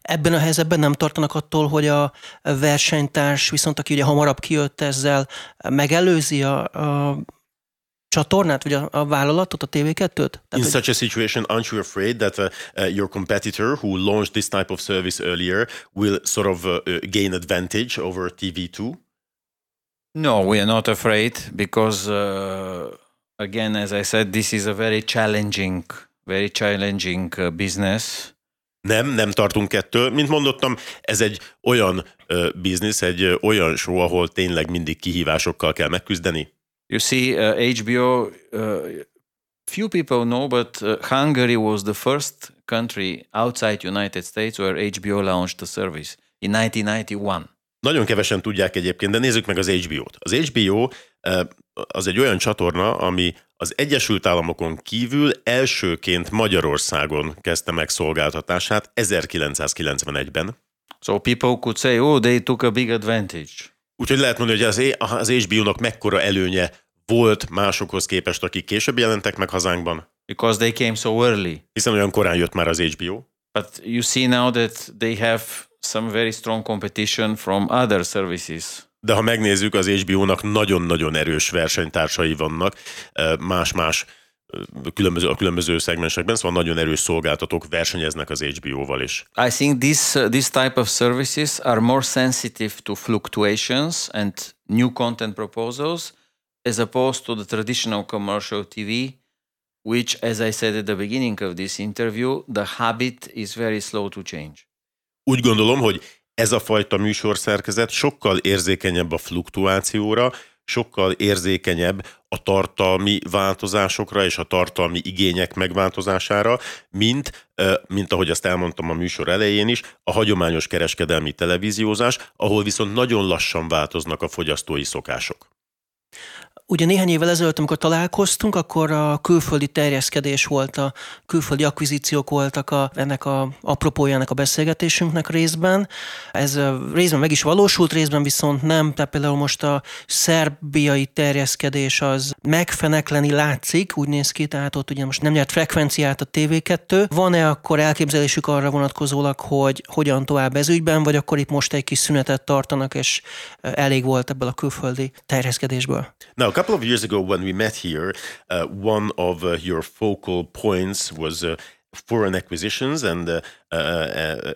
Ebben a helyzetben nem tartanak attól, hogy a versenytárs, viszont aki ugye hamarabb kijött ezzel, megelőzi a csatornát, vagy a vállalatot, a TV2-t? In such a situation, aren't you afraid that your competitor who launched this type of service earlier will sort of gain advantage over TV2? No, we are not afraid because, again, as I said, this is a very challenging business. Nem tartunk ettől. Mint mondottam, ez egy olyan business, egy olyan show, ahol tényleg mindig kihívásokkal kell megküzdeni. You see, HBO, few people know, but Hungary was the first country outside United States where HBO launched the service in 1991. Nagyon kevesen tudják egyébként, de nézzük meg az HBO-t. Az HBO az egy olyan csatorna, ami az Egyesült Államokon kívül elsőként Magyarországon kezdte meg szolgáltatását 1991-ben. So people could say, oh, they took a big advantage. Úgyhogy lehet mondani, hogy az HBO-nak mekkora előnye volt másokhoz képest, akik később jelentek meg hazánkban. Because they came so early. Hiszen olyan korán jött már az HBO. But you see now that they have some very strong competition from other services. De ha megnézzük, az HBO-nak nagyon-nagyon erős versenytársai vannak más-más különböző szegmensekben, szóval nagyon erős szolgáltatók versenyeznek az HBO-val is. I think this type of services are more sensitive to fluctuations and new content proposals as opposed to the traditional commercial TV, which, as I said at the beginning of this interview, the habit is very slow to change. Úgy gondolom, hogy ez a fajta műsorszerkezet sokkal érzékenyebb a fluktuációra, sokkal érzékenyebb a tartalmi változásokra és a tartalmi igények megváltozására, mint ahogy azt elmondtam a műsor elején is, a hagyományos kereskedelmi televíziózás, ahol viszont nagyon lassan változnak a fogyasztói szokások. Ugye néhány évvel ezelőtt, amikor találkoztunk, akkor a külföldi terjeszkedés volt, a külföldi akvizíciók voltak ennek a apropójának a beszélgetésünknek részben. Ez részben meg is valósult, részben viszont nem. Tehát például most a szerbiai terjeszkedés az megfenekleni látszik, úgy néz ki, tehát ott ugye most nem nyert frekvenciát a TV2. Van-e akkor elképzelésük arra vonatkozólag, hogy hogyan tovább ez ügyben, vagy akkor itt most egy kis szünetet tartanak, és elég volt ebből a külföldi terjeszkedésből? Now, a couple of years ago when we met here, one of your focal points was foreign acquisitions and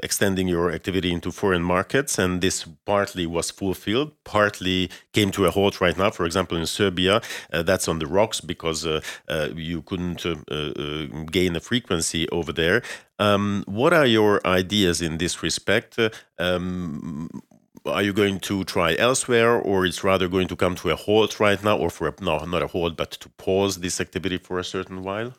extending your activity into foreign markets. And this partly was fulfilled, partly came to a halt right now. For example, in Serbia, that's on the rocks because you couldn't gain a frequency over there. What are your ideas in this respect? Are you going to try elsewhere, or it's rather going to come to a halt right now, or not a halt, but to pause this activity for a certain while?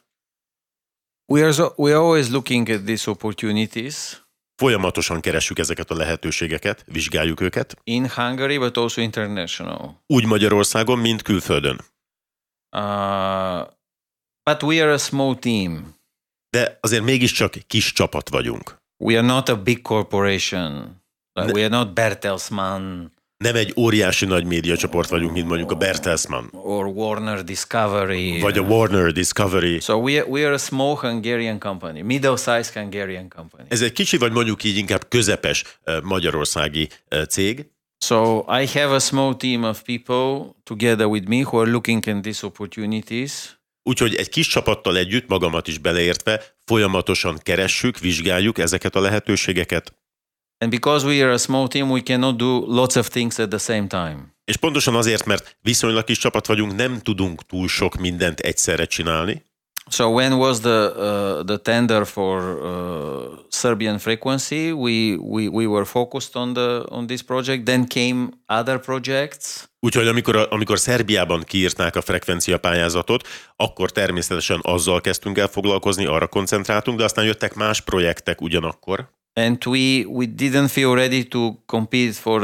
We are always looking at these opportunities. Folyamatosan keressük ezeket a lehetőségeket, vizsgáljuk őket. In Hungary, but also international. Úgy Magyarországon, mint külföldön. But we are a small team. De azért mégiscsak kis csapat vagyunk. We are not a big corporation. Like we are not Bertelsmann. Nem egy óriási nagy médiacsoport vagyunk, mint mondjuk a Bertelsmann. Or Warner Discovery. Vagy a Warner Discovery. So we are a small Hungarian company, middle-sized Hungarian company. Ez egy kicsi, vagy mondjuk így inkább közepes magyarországi cég. So I have a small team of people together with me who are looking at these opportunities. Úgyhogy egy kis csapattal együtt, magamat is beleértve, folyamatosan keressük, vizsgáljuk ezeket a lehetőségeket. And because we are a small team, we cannot do lots of things at the same time. És pontosan azért, mert viszonylag kis csapat vagyunk, nem tudunk túl sok mindent egyszerre csinálni. So when was the tender for Serbian frequency? We were focused on this project. Then came other projects. Úgyhogy amikor Szerbiában kiírták a frekvencia pályázatot, akkor természetesen azzal kezdtünk el foglalkozni, arra koncentráltunk, de aztán jöttek más projektek ugyanakkor. And we didn't feel ready to compete for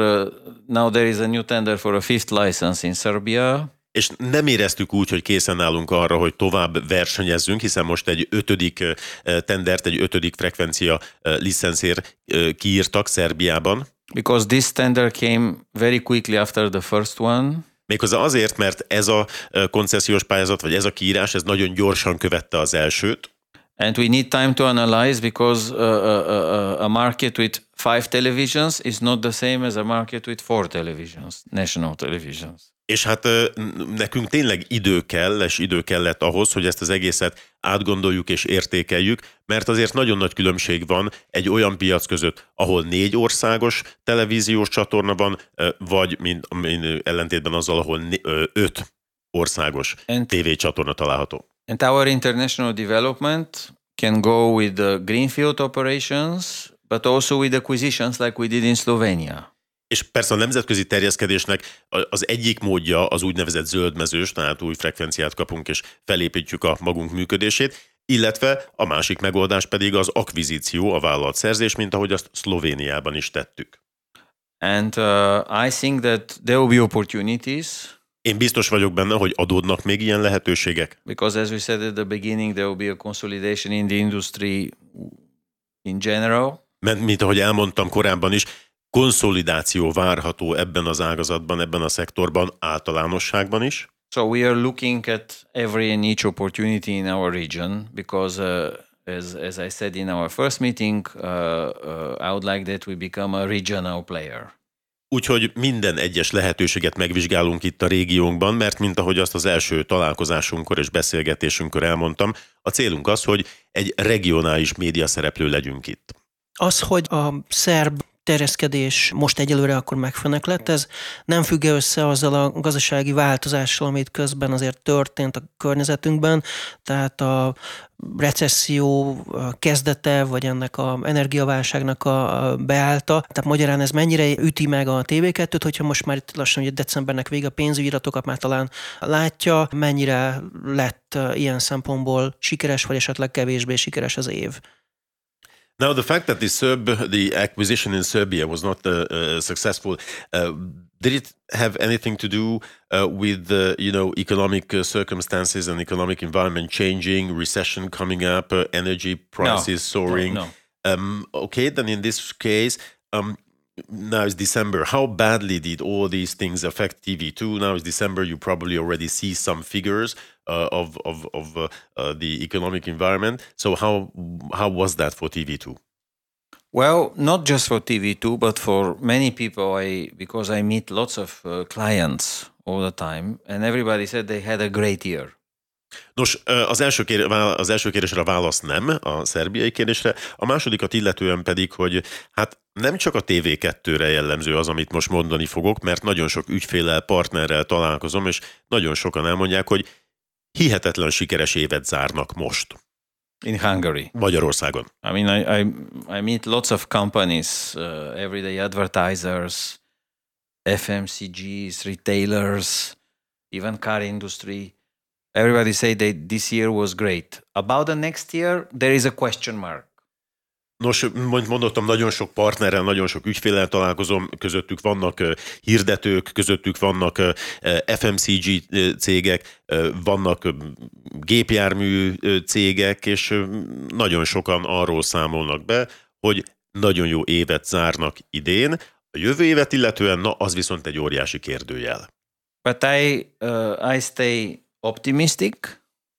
now there is a new tender for a fifth license in Serbia. És nem éreztük úgy, hogy készen állunk arra, hogy tovább versenyezzünk, hiszen most egy 5. tendert, egy 5. frekvencia licencért kiírtak Szerbiában. Because this tender came very quickly after the first one. Méghozzá azért, mert ez a koncesziós pályázat, vagy ez a kiírás, ez nagyon gyorsan követte az elsőt. And we need time to analyze because a market with 5 televisions is not the same as a market with 4 televisions, national televisions. És hát nekünk tényleg idő kell, és idő kellett ahhoz, hogy ezt az egészet átgondoljuk és értékeljük, mert azért nagyon nagy különbség van egy olyan piac között, ahol 4 országos televíziós csatorna van, vagy mind ellentétben azzal, ahol 5 országos tévécsatorna található. And our international development can go with the greenfield operations, but also with acquisitions like we did in Slovenia. És persze a nemzetközi terjeszkedésnek az egyik módja az úgynevezett zöldmezős, tehát új frekvenciát kapunk és felépítjük a magunk működését, illetve a másik megoldás pedig az akvizíció, a vállalatszerzés, mint ahogy azt Szlovéniában is tettük. And I think that there will be opportunities. Én biztos vagyok benne, hogy adódnak még ilyen lehetőségek. Because as we said at the beginning, there will be a consolidation in the industry in general. Mint ahogy elmondtam korábban is, konszolidáció várható ebben az ágazatban, ebben a szektorban, általánosságban is. So we are looking at every and each opportunity in our region, because as I said in our first meeting, I would like that we become a regional player. Úgyhogy minden egyes lehetőséget megvizsgálunk itt a régiónkban, mert mint ahogy azt az első találkozásunkkor és beszélgetésünkkor elmondtam, a célunk az, hogy egy regionális média szereplő legyünk itt. Az, hogy a szerb terjeszkedés most egyelőre akkor megfőnek lett, ez nem függ össze azzal a gazdasági változással, amit közben azért történt a környezetünkben, tehát a recesszió kezdete, vagy ennek a energiaválságnak a beállta. Tehát magyarán ez mennyire üti meg a TV2-t, hogyha most már itt lassan, hogy decembernek vége a pénzügyi iratokat már talán látja, mennyire lett ilyen szempontból sikeres, vagy esetleg kevésbé sikeres az év. Now, the fact that the acquisition in Serbia was not successful, did it have anything to do with the economic circumstances and economic environment changing, recession coming up, energy prices soaring? No. Okay, then in this case, now it's December. How badly did all these things affect TV2? Now it's December. You probably already see some figures of the economic environment. So how was that for TV2? Well, not just for TV2, but for many people. Because I meet lots of clients all the time, and everybody said they had a great year. Nos, az első kérdésre a válasz nem, a szerbiai kérdésre. A másodikat illetően pedig, hogy hát nem csak a TV2-re jellemző az, amit most mondani fogok, mert nagyon sok ügyféllel, partnerrel találkozom, és nagyon sokan elmondják, hogy hihetetlen sikeres évet zárnak most. In Hungary. Magyarországon. I mean, I meet lots of companies, everyday advertisers, FMCGs, retailers, even car industry. Everybody say that this year was great. About the next year, there is a question mark. Nos, mondottam, nagyon sok partnerrel, nagyon sok ügyféllel találkozom, közöttük vannak hirdetők, közöttük vannak FMCG cégek, vannak gépjármű cégek, és nagyon sokan arról számolnak be, hogy nagyon jó évet zárnak idén. A jövő évet illetően, az viszont egy óriási kérdőjel. But I stay optimistic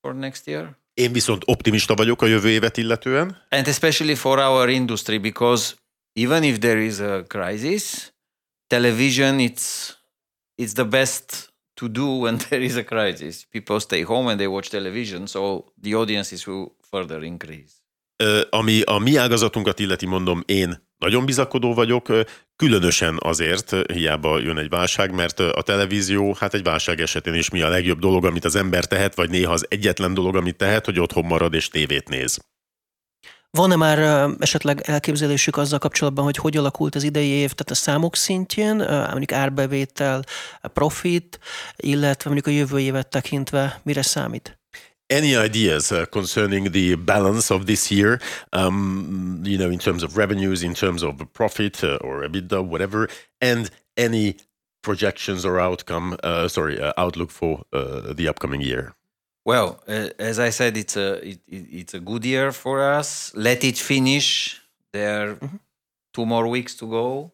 for next year. Én viszont optimista vagyok a jövő évet illetően. And especially for our industry, because even if there is a crisis, television it's the best to do when there is a crisis. People stay home and they watch television, so the audiences will further increase. Ami a mi ágazatunkat illeti, mondom, én nagyon bizakodó vagyok, különösen azért, hiába jön egy válság, mert a televízió, hát egy válság esetén is mi a legjobb dolog, amit az ember tehet, vagy néha az egyetlen dolog, amit tehet, hogy otthon marad és tévét néz. Van-e már esetleg elképzelésük azzal kapcsolatban, hogy hogy alakult az idei év, tehát a számok szintjén, mondjuk árbevétel, profit, illetve mondjuk a jövő évet tekintve mire számít? Any ideas concerning the balance of this year, in terms of revenues, in terms of profit or EBITDA, whatever, and any projections or outlook for the upcoming year? Well, as I said, it's a good year for us. Let it finish. There are 2 more weeks to go.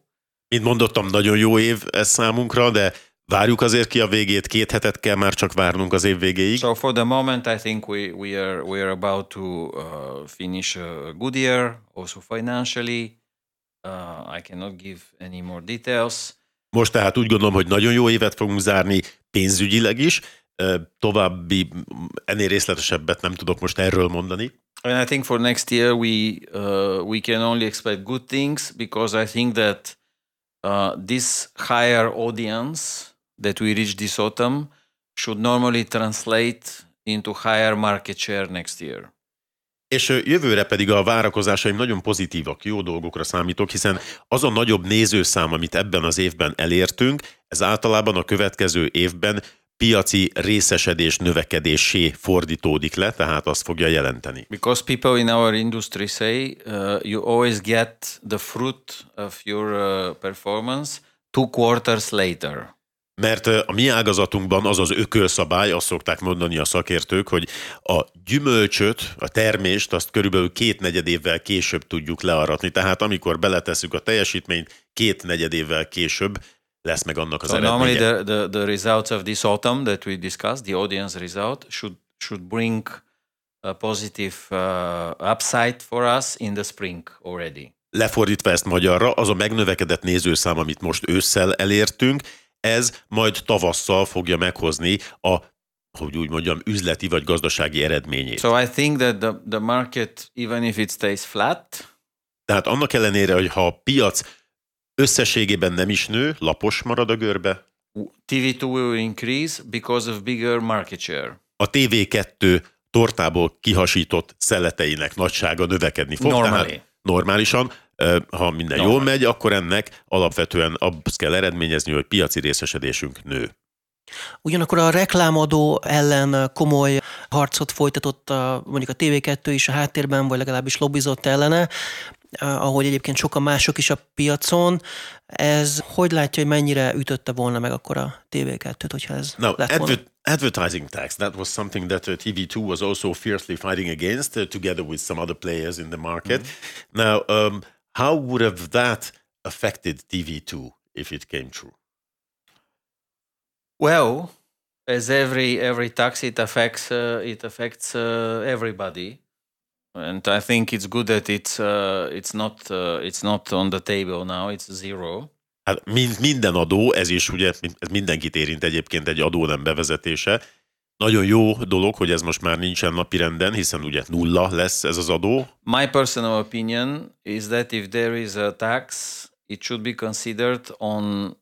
Mint mondottam, nagyon jó év ez számunkra, de várjuk azért ki a végét, 2 hetet kell már csak várnunk az év végéig. So for the moment, I think we are about to finish a good year, also financially. I cannot give any more details. Most tehát úgy gondolom, hogy nagyon jó évet fogunk zárni pénzügyileg is. További, ennél részletesebbet nem tudok most erről mondani. And I think for next year we can only expect good things, because I think that this higher audience that we reach this autumn should normally translate into higher market share next year. És jövőre pedig a várakozásaim nagyon pozitívak, jó dolgokra számítok, hiszen az a nagyobb nézőszám, amit ebben az évben elértünk, ez általában a következő évben piaci részesedés növekedésé fordítódik le, tehát azt fogja jelenteni. Because people in our industry say you always get the fruit of your performance 2 quarters later. Mert a mi ágazatunkban az az ökölszabály, azt szokták mondani a szakértők, hogy a gyümölcsöt, a termést, azt körülbelül 2 évvel később tudjuk learatni. Tehát amikor beletesszük a teljesítményt, 2 évvel később lesz meg annak az eredménye. Normally the results of this autumn that we discussed, the audience result, should bring a positive upside for us in the spring already. Lefordítva ezt magyarra, az a megnövekedett nézőszám, amit most ősszel elértünk, ez majd tavasszal fogja meghozni a, hogy úgy mondjam, üzleti vagy gazdasági eredményét. So I think that the market, even if it stays flat. Tehát annak ellenére, hogy ha a piac összességében nem is nő, lapos marad a görbe. TV2 will increase because of bigger market share. A TV2 tortából kihasított szeleteinek nagysága növekedni fog. Normálisan. Ha minden jól megy, akkor ennek alapvetően azt kell eredményezni, hogy piaci részesedésünk nő. Ugyanakkor a reklámadó ellen komoly harcot folytatott mondjuk a TV2 is a háttérben, vagy legalábbis lobbizott ellene, ahogy egyébként sokan mások is a piacon. Ez hogy látja, hogy mennyire ütötte volna meg akkor a TV2-t, hogyha ez lett volna? Advertising tax, that was something that TV2 was also fiercely fighting against, together with some other players in the market. Mm-hmm. Now, how would have that affected TV2 if it came true? Well, as every tax, it affects everybody, and I think it's good that it's not on the table now. It's zero. Hát minden adó, ez is ugye ez mindenkit érint egyébként egy adó nem bevezetése. Nagyon jó dolog, hogy ez most már nincsen napirenden, hiszen ugye 0 lesz ez az adó. My personal opinion is that if there is a tax, it should be considered on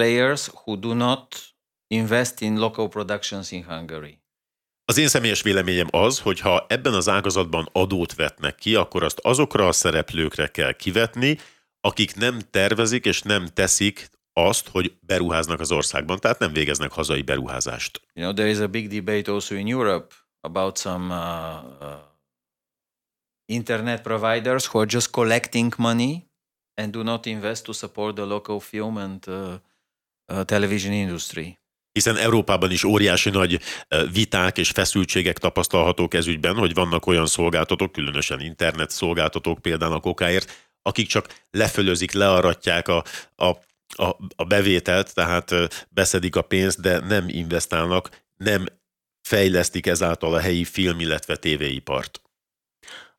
players who do not invest in local productions in Hungary. Az én személyes véleményem az, hogy ha ebben az ágazatban adót vetnek ki, akkor azt azokra a szereplőkre kell kivetni, akik nem tervezik és nem teszik azt, hogy beruháznak az országban, tehát nem végeznek hazai beruházást. You know, there is a big debate also in Europe about some internet providers who are just collecting money and do not invest to support the local film and television industry. Hiszen Európában is óriási nagy viták és feszültségek tapasztalhatók ez ügyben, hogy vannak olyan szolgáltatók, különösen internet szolgáltatók például a kokáért, akik csak lefölözik, learatják a bevételt, tehát beszedik a pénzt, de nem investálnak, nem fejlesztik ezáltal a helyi film, illetve tévéipart.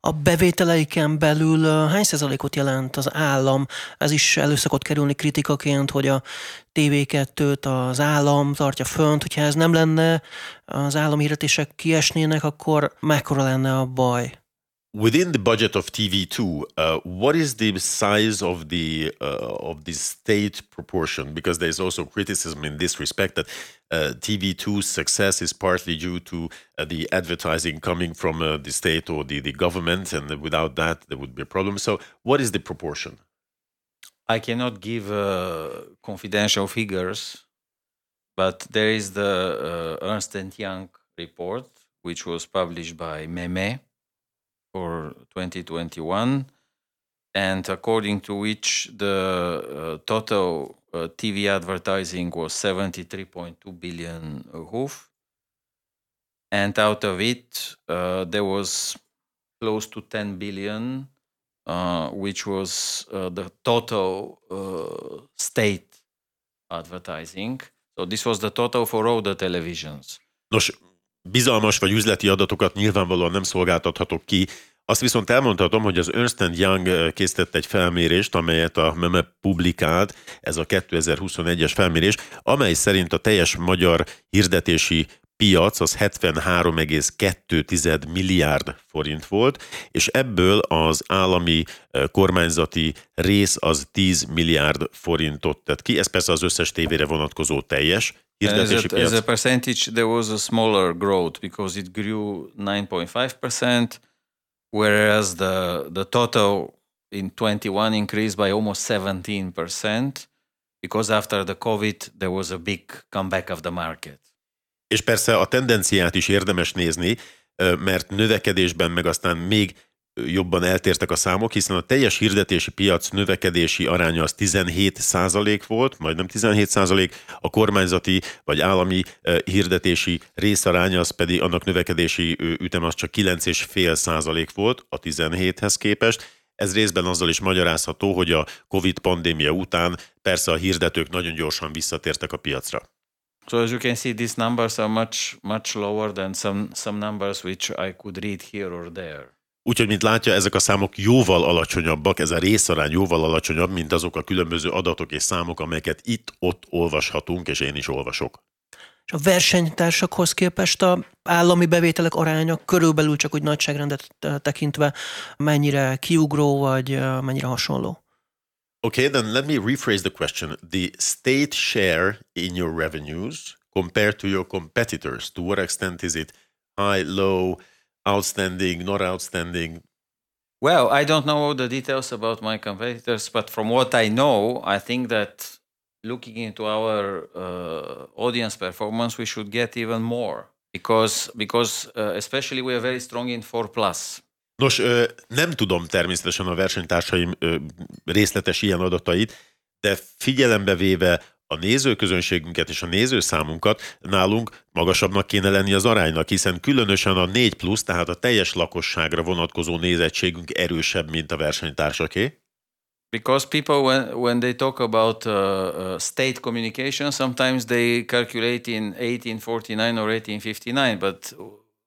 A bevételeiken belül hány százalékot jelent az állam? Ez is elő szokott kerülni kritikaként, hogy a TV2-t az állam tartja fönt, hogyha ez nem lenne, az állami hirdetések kiesnének, akkor mekkora lenne a baj? Within the budget of TV2, what is the size of the state proportion? Because there is also criticism in this respect that TV2's success is partly due to the advertising coming from the state or the government, and without that there would be a problem. So, what is the proportion? I cannot give confidential figures, but there is the Ernst & Young report, which was published by Meme for 2021, and according to which the total TV advertising was 73.2 billion HUF, and out of it there was close to 10 billion, which was the total state advertising. So this was the total for all the televisions. Nos, bizalmas vagy üzleti adatokat nyilvánvalóan nem szolgáltathatok ki. Azt viszont elmondhatom, hogy az Ernst & Young készített egy felmérést, amelyet a Meme publikált, ez a 2021-es felmérés, amely szerint a teljes magyar hirdetési piac az 73,2 milliárd forint volt, és ebből az állami kormányzati rész az 10 milliárd forintot tett ki. Ez persze az összes tévére vonatkozó teljes hirdetési piac. As a percentage, there was a smaller growth, because it grew 9.5%, whereas the total in 21 increased by almost 17%, because after the COVID, there was a big comeback of the market. És persze a tendenciát is érdemes nézni, mert növekedésben meg aztán még jobban eltértek a számok, hiszen a teljes hirdetési piac növekedési aránya az 17% volt, majdnem 17%, a kormányzati vagy állami hirdetési részaránya az pedig, annak növekedési ütem az csak 9,5% volt a 17-hez képest. Ez részben azzal is magyarázható, hogy a Covid pandémia után persze a hirdetők nagyon gyorsan visszatértek a piacra. So as you can see, these numbers are much lower than some numbers which I could read here or there. Úgyhogy, mint látja, ezek a számok jóval alacsonyabbak, ez a részarány jóval alacsonyabb, mint azok a különböző adatok és számok, amelyeket itt-ott olvashatunk, és én is olvasok. És a versenytársakhoz képest a állami bevételek aránya körülbelül csak úgy nagyságrendet tekintve mennyire kiugró, vagy mennyire hasonló? Okay, then let me rephrase the question. The state share in your revenues compared to your competitors, to what extent is it high, low, outstanding, not outstanding? Well, I don't know all the details about my competitors, but from what I know, I think that looking into our audience performance, we should get even more because especially we are very strong in 4+. Nos, nem tudom természetesen a versenytársaim részletes ilyen adatait, de figyelembe véve a nézőközönségünket és a nézőszámunkat nálunk magasabbnak kéne lenni az aránynak, hiszen különösen a 4+, tehát a teljes lakosságra vonatkozó nézettségünk erősebb, mint a versenytársaké. Because people, when they talk about state communication, sometimes they calculate in 1849 or 1859, but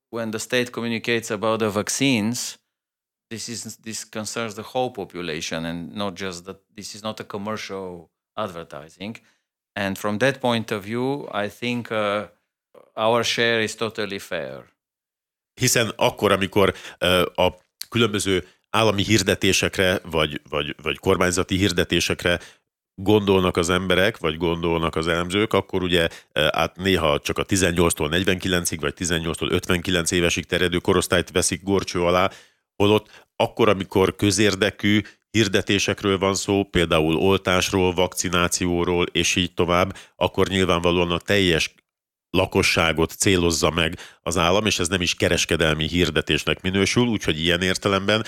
when the state communicates about the vaccines, this concerns the whole population and not just that. This is not a commercial advertising, and from that point of view, I think our share is totally fair. Hiszen akkor, amikor a különböző állami hirdetésekre vagy kormányzati hirdetésekre gondolnak az emberek, vagy gondolnak az elemzők, akkor ugye hát néha csak a 18-tól 49-ig, vagy 18-tól 59 évesig terjedő korosztályt veszik gorcső alá, holott akkor, amikor közérdekű hirdetésekről van szó, például oltásról, vakcinációról, és így tovább, akkor nyilvánvalóan a teljes lakosságot célozza meg az állam, és ez nem is kereskedelmi hirdetésnek minősül, úgyhogy ilyen értelemben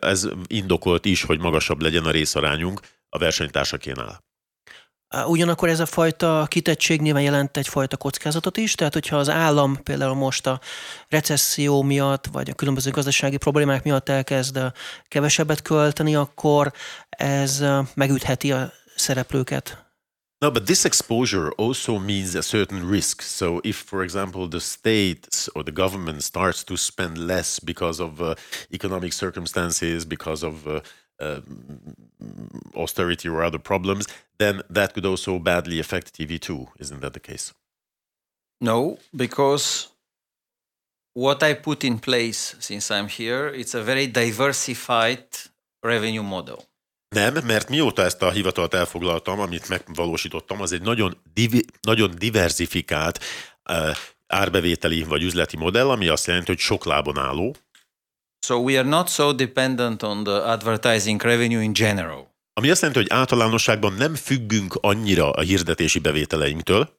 ez indokolt is, hogy magasabb legyen a részarányunk a versenytársakénál. Ugyanakkor ez a fajta kitettség nyilván jelent egyfajta kockázatot is, tehát hogyha az állam például most a recesszió miatt, vagy a különböző gazdasági problémák miatt elkezd kevesebbet költeni, akkor ez megütheti a szereplőket. No, but this exposure also means a certain risk. So if, for example, the states or the government starts to spend less because of economic circumstances, because of austerity or other problems, then that could also badly affect TV2. Isn't that the case? No, because what I put in place since I'm here, it's a very diversified revenue model. Nem, mert mióta ezt a hivatalt elfoglaltam, amit megvalósítottam, az egy nagyon diversifikált árbevételi vagy üzleti modell, ami azt jelenti, hogy sok lábon álló. So we are not so dependent on the advertising revenue in general. Ami azt jelenti, hogy általánosságban nem függünk annyira a hirdetési bevételeinktől.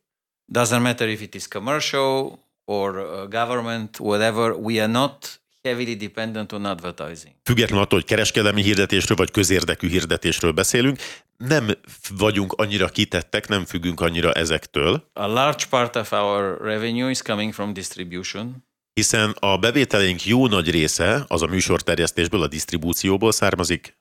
Doesn't matter if it is commercial or government, whatever, we are not heavily dependent on advertising. Függetlenül attól, hogy kereskedelmi hirdetésről vagy közérdekű hirdetésről beszélünk, nem vagyunk annyira kitettek, nem függünk annyira ezektől. A large part of our revenue is coming from distribution. Hiszen a bevételeink jó nagy része az a műsorterjesztésből, a disztribúcióból származik.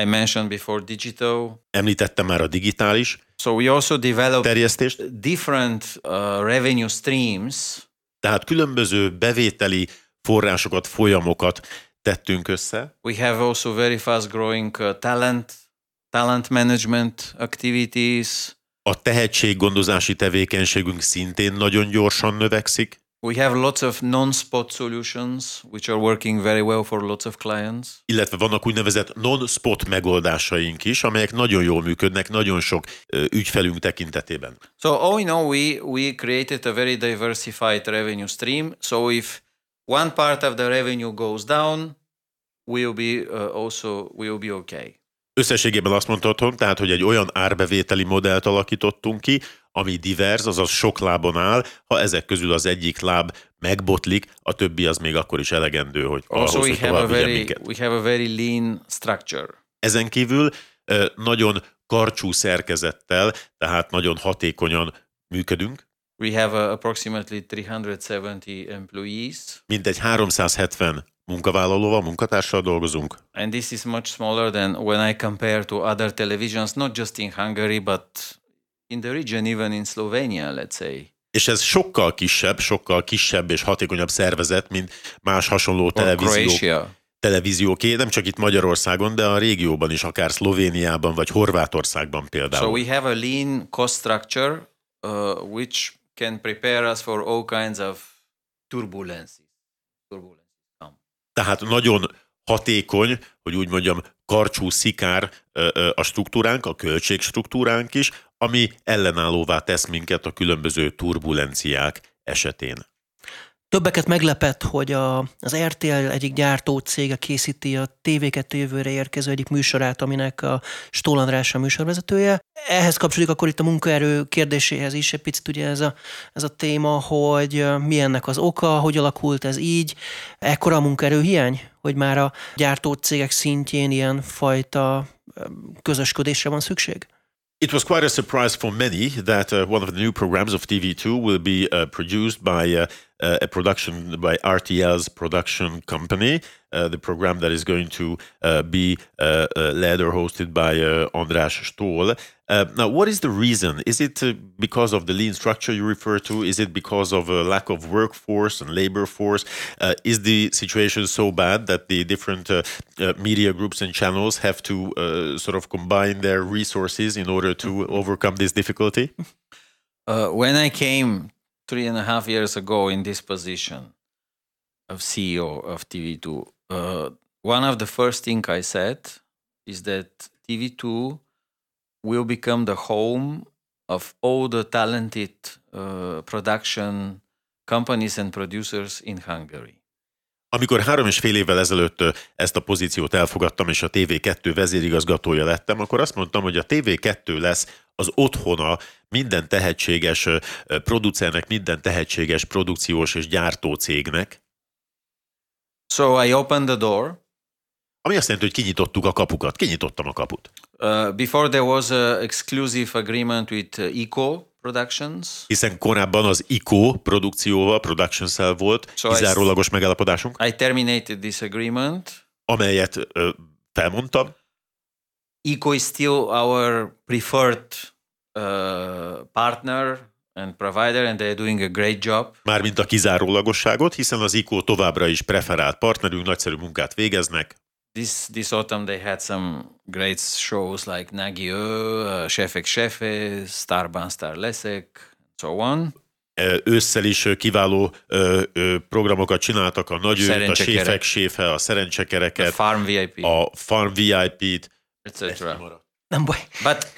I mentioned before digital. Említettem már a digitális. So we also developed terjesztést. Different revenue streams. Tehát különböző bevételi forrásokat, folyamokat tettünk össze. We have also very fast growing talent management activities. A tehetséggondozási tevékenységünk szintén nagyon gyorsan növekszik. We have lots of non-spot solutions, which are working very well for lots of clients. Illetve vannak úgynevezett non-spot megoldásaink is, amelyek nagyon jól működnek, nagyon sok ügyfelünk tekintetében. So all in all, we created a very diversified revenue stream. So if one part of the revenue goes down, we will be okay. Összességében azt mondhatom, tehát, hogy egy olyan árbevételi modellt alakítottunk ki, ami divers, azaz sok lábon áll, ha ezek közül az egyik láb megbotlik, a többi az még akkor is elegendő, hogy ahhoz, hogy tovább vigyen minket. We have a very lean structure. Ezen kívül nagyon karcsú szerkezettel, tehát nagyon hatékonyan működünk. We have approximately 370 employees. Mintegy 370 munkavállalóval, munkatársal dolgozunk. And this is much smaller than when I compare to other televisions, not just in Hungary, but in the region, even in Slovenia, let's say. És ez sokkal kisebb és hatékonyabb szervezet, mint más hasonló televízióké, nem csak itt Magyarországon, de a régióban is, akár Szlovéniában, vagy Horvátországban például. So we have a lean cost structure, which can prepare us for all kinds of turbulences. Tehát nagyon hatékony, hogy úgy mondjam, karcsú szikár a struktúránk, a költségstruktúránk is, ami ellenállóvá tesz minket a különböző turbulenciák esetén. Többeket meglepett, hogy az RTL egyik gyártócége készíti a TV2 jövőre érkező egyik műsorát, aminek a Stoll András a műsorvezetője. Ehhez kapcsolódik akkor itt a munkaerő kérdéséhez is egy picit ugye ez a téma, hogy mi ennek az oka, hogy alakult ez így, ekkora a munkaerőhiány, hogy már a gyártócégek szintjén ilyen fajta közösködésre van szükség? It was quite a surprise for many that one of the new programs of TV2 will be produced by RTL's production company. The program that is going to be led or hosted by András Stoll. Now, what is the reason? Is it because of the lean structure you refer to? Is it because of a lack of workforce and labor force? Is the situation so bad that the different media groups and channels have to sort of combine their resources in order to overcome this difficulty? When I came 3.5 years ago in this position of CEO of TV2, one of the first things I said is that TV2 will become the home of all the talented production companies and producers in Hungary. Amikor 3,5 évvel ezelőtt ezt a pozíciót elfogadtam, és a TV2 vezérigazgatója lettem, akkor azt mondtam, hogy a TV2 lesz az otthona minden tehetséges producernek, minden tehetséges produkciós és gyártócégnek. So I opened the door. Ami azt jelenti, hogy kinyitottuk a kapukat. Kinyitottam a kaput. Before there was an exclusive agreement with IKO Productions. Hiszen korábban az IKO produkcióval, Productions-szel volt kizárólagos megállapodásunk. I terminated this agreement. Amelyet felmondtam. IKO is still our preferred partner and provider, and they are doing a great job. Mármint a kizárólagosságot, hiszen az IKO továbbra is preferált partnerünk, nagyszerű munkát végeznek. This autumn they had some great shows like Nagy Ö, Chefek Chefe, Starban Star Leszek, so on. Ősszel is kiváló programokat csináltak, a Nagy Őt, a Séfek Séfe, a Szerencsekereket, a Farm VIP-t, etc. Nem baj.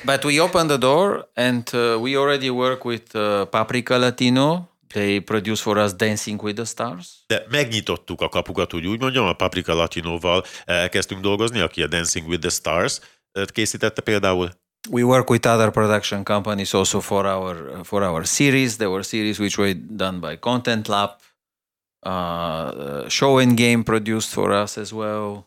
But we opened the door and we already work with Paprika Latino. They produce for us Dancing with the Stars. De megnyitottuk a kapukat, úgy mondjam, a Paprika Latinoval elkezdtünk dolgozni, aki a Dancing with the Stars-t készítette például. we work with other production companies also for our series. There were series which were done by Content Lab, show and game produced for us as well.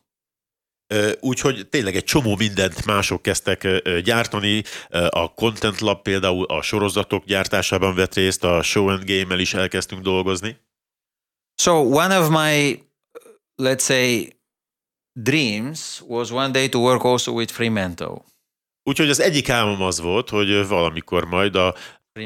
Úgyhogy tényleg egy csomó mindent mások kezdtek gyártani, a Content Lab például a sorozatok gyártásában vett részt, a show and game-mel is elkezdtünk dolgozni. So one of my, let's say, dreams was one day to work also with Fremantle. Úgyhogy az egyik álmom az volt, hogy valamikor majd a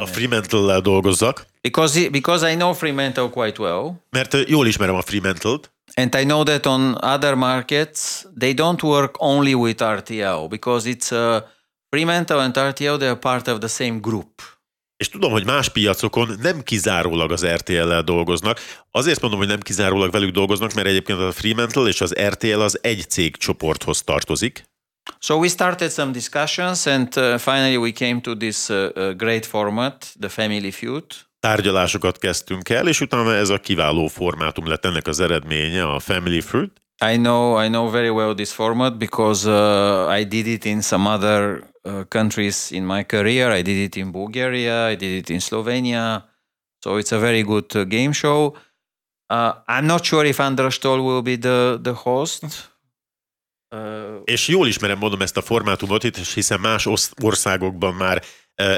Fremantle-lel dolgozzak. Because I know Fremantle quite well. Mert jól ismerem a Fremantle-t. And I know that on other markets, they don't work only with RTL, because it's Fremantle and RTL, they are part of the same group. És tudom, hogy más piacokon nem kizárólag az RTL-lel dolgoznak. Azért mondom, hogy nem kizárólag velük dolgoznak, mert egyébként a Fremantle és az RTL az egy cégcsoporthoz tartozik. So we started some discussions and finally we came to this great format, the Family Feud. Tárgyalásokat kezdtünk el, és utána ez a kiváló formátum lett ennek az eredménye, a Family Feud. I know very well this format because I did it in some other countries in my career. I did it in Bulgaria, I did it in Slovenia. So it's a very good game show. I'm not sure if András Stoll will be the host. És jól ismerem, mondom, ezt a formátumot itt, hiszen más országokban már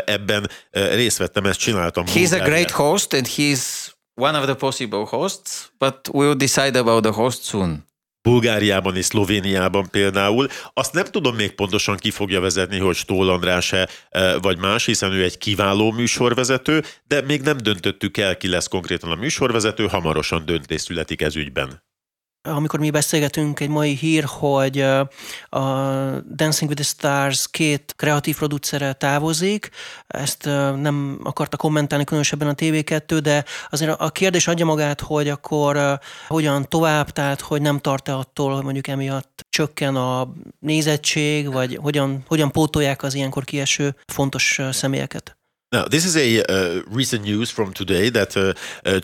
ebben részt vettem, ezt csináltam. He's a great host and he's one of the possible hosts, but we'll decide about the host soon. Bulgáriában és Szlovéniában például. Azt nem tudom még pontosan ki fogja vezetni, hogy Stoll András-e vagy más, hiszen ő egy kiváló műsorvezető, de még nem döntöttük el, ki lesz konkrétan a műsorvezető, hamarosan döntés születik ez ügyben. Amikor mi beszélgetünk, egy mai hír, hogy a Dancing with the Stars két kreatív producere távozik, ezt nem akarta kommentálni különösebben a TV2, de azért a kérdés adja magát, hogy akkor hogyan tovább, tehát hogy nem tart-e attól, hogy mondjuk emiatt csökken a nézettség, vagy hogyan pótolják az ilyenkor kieső fontos személyeket. Now, this is a recent news from today that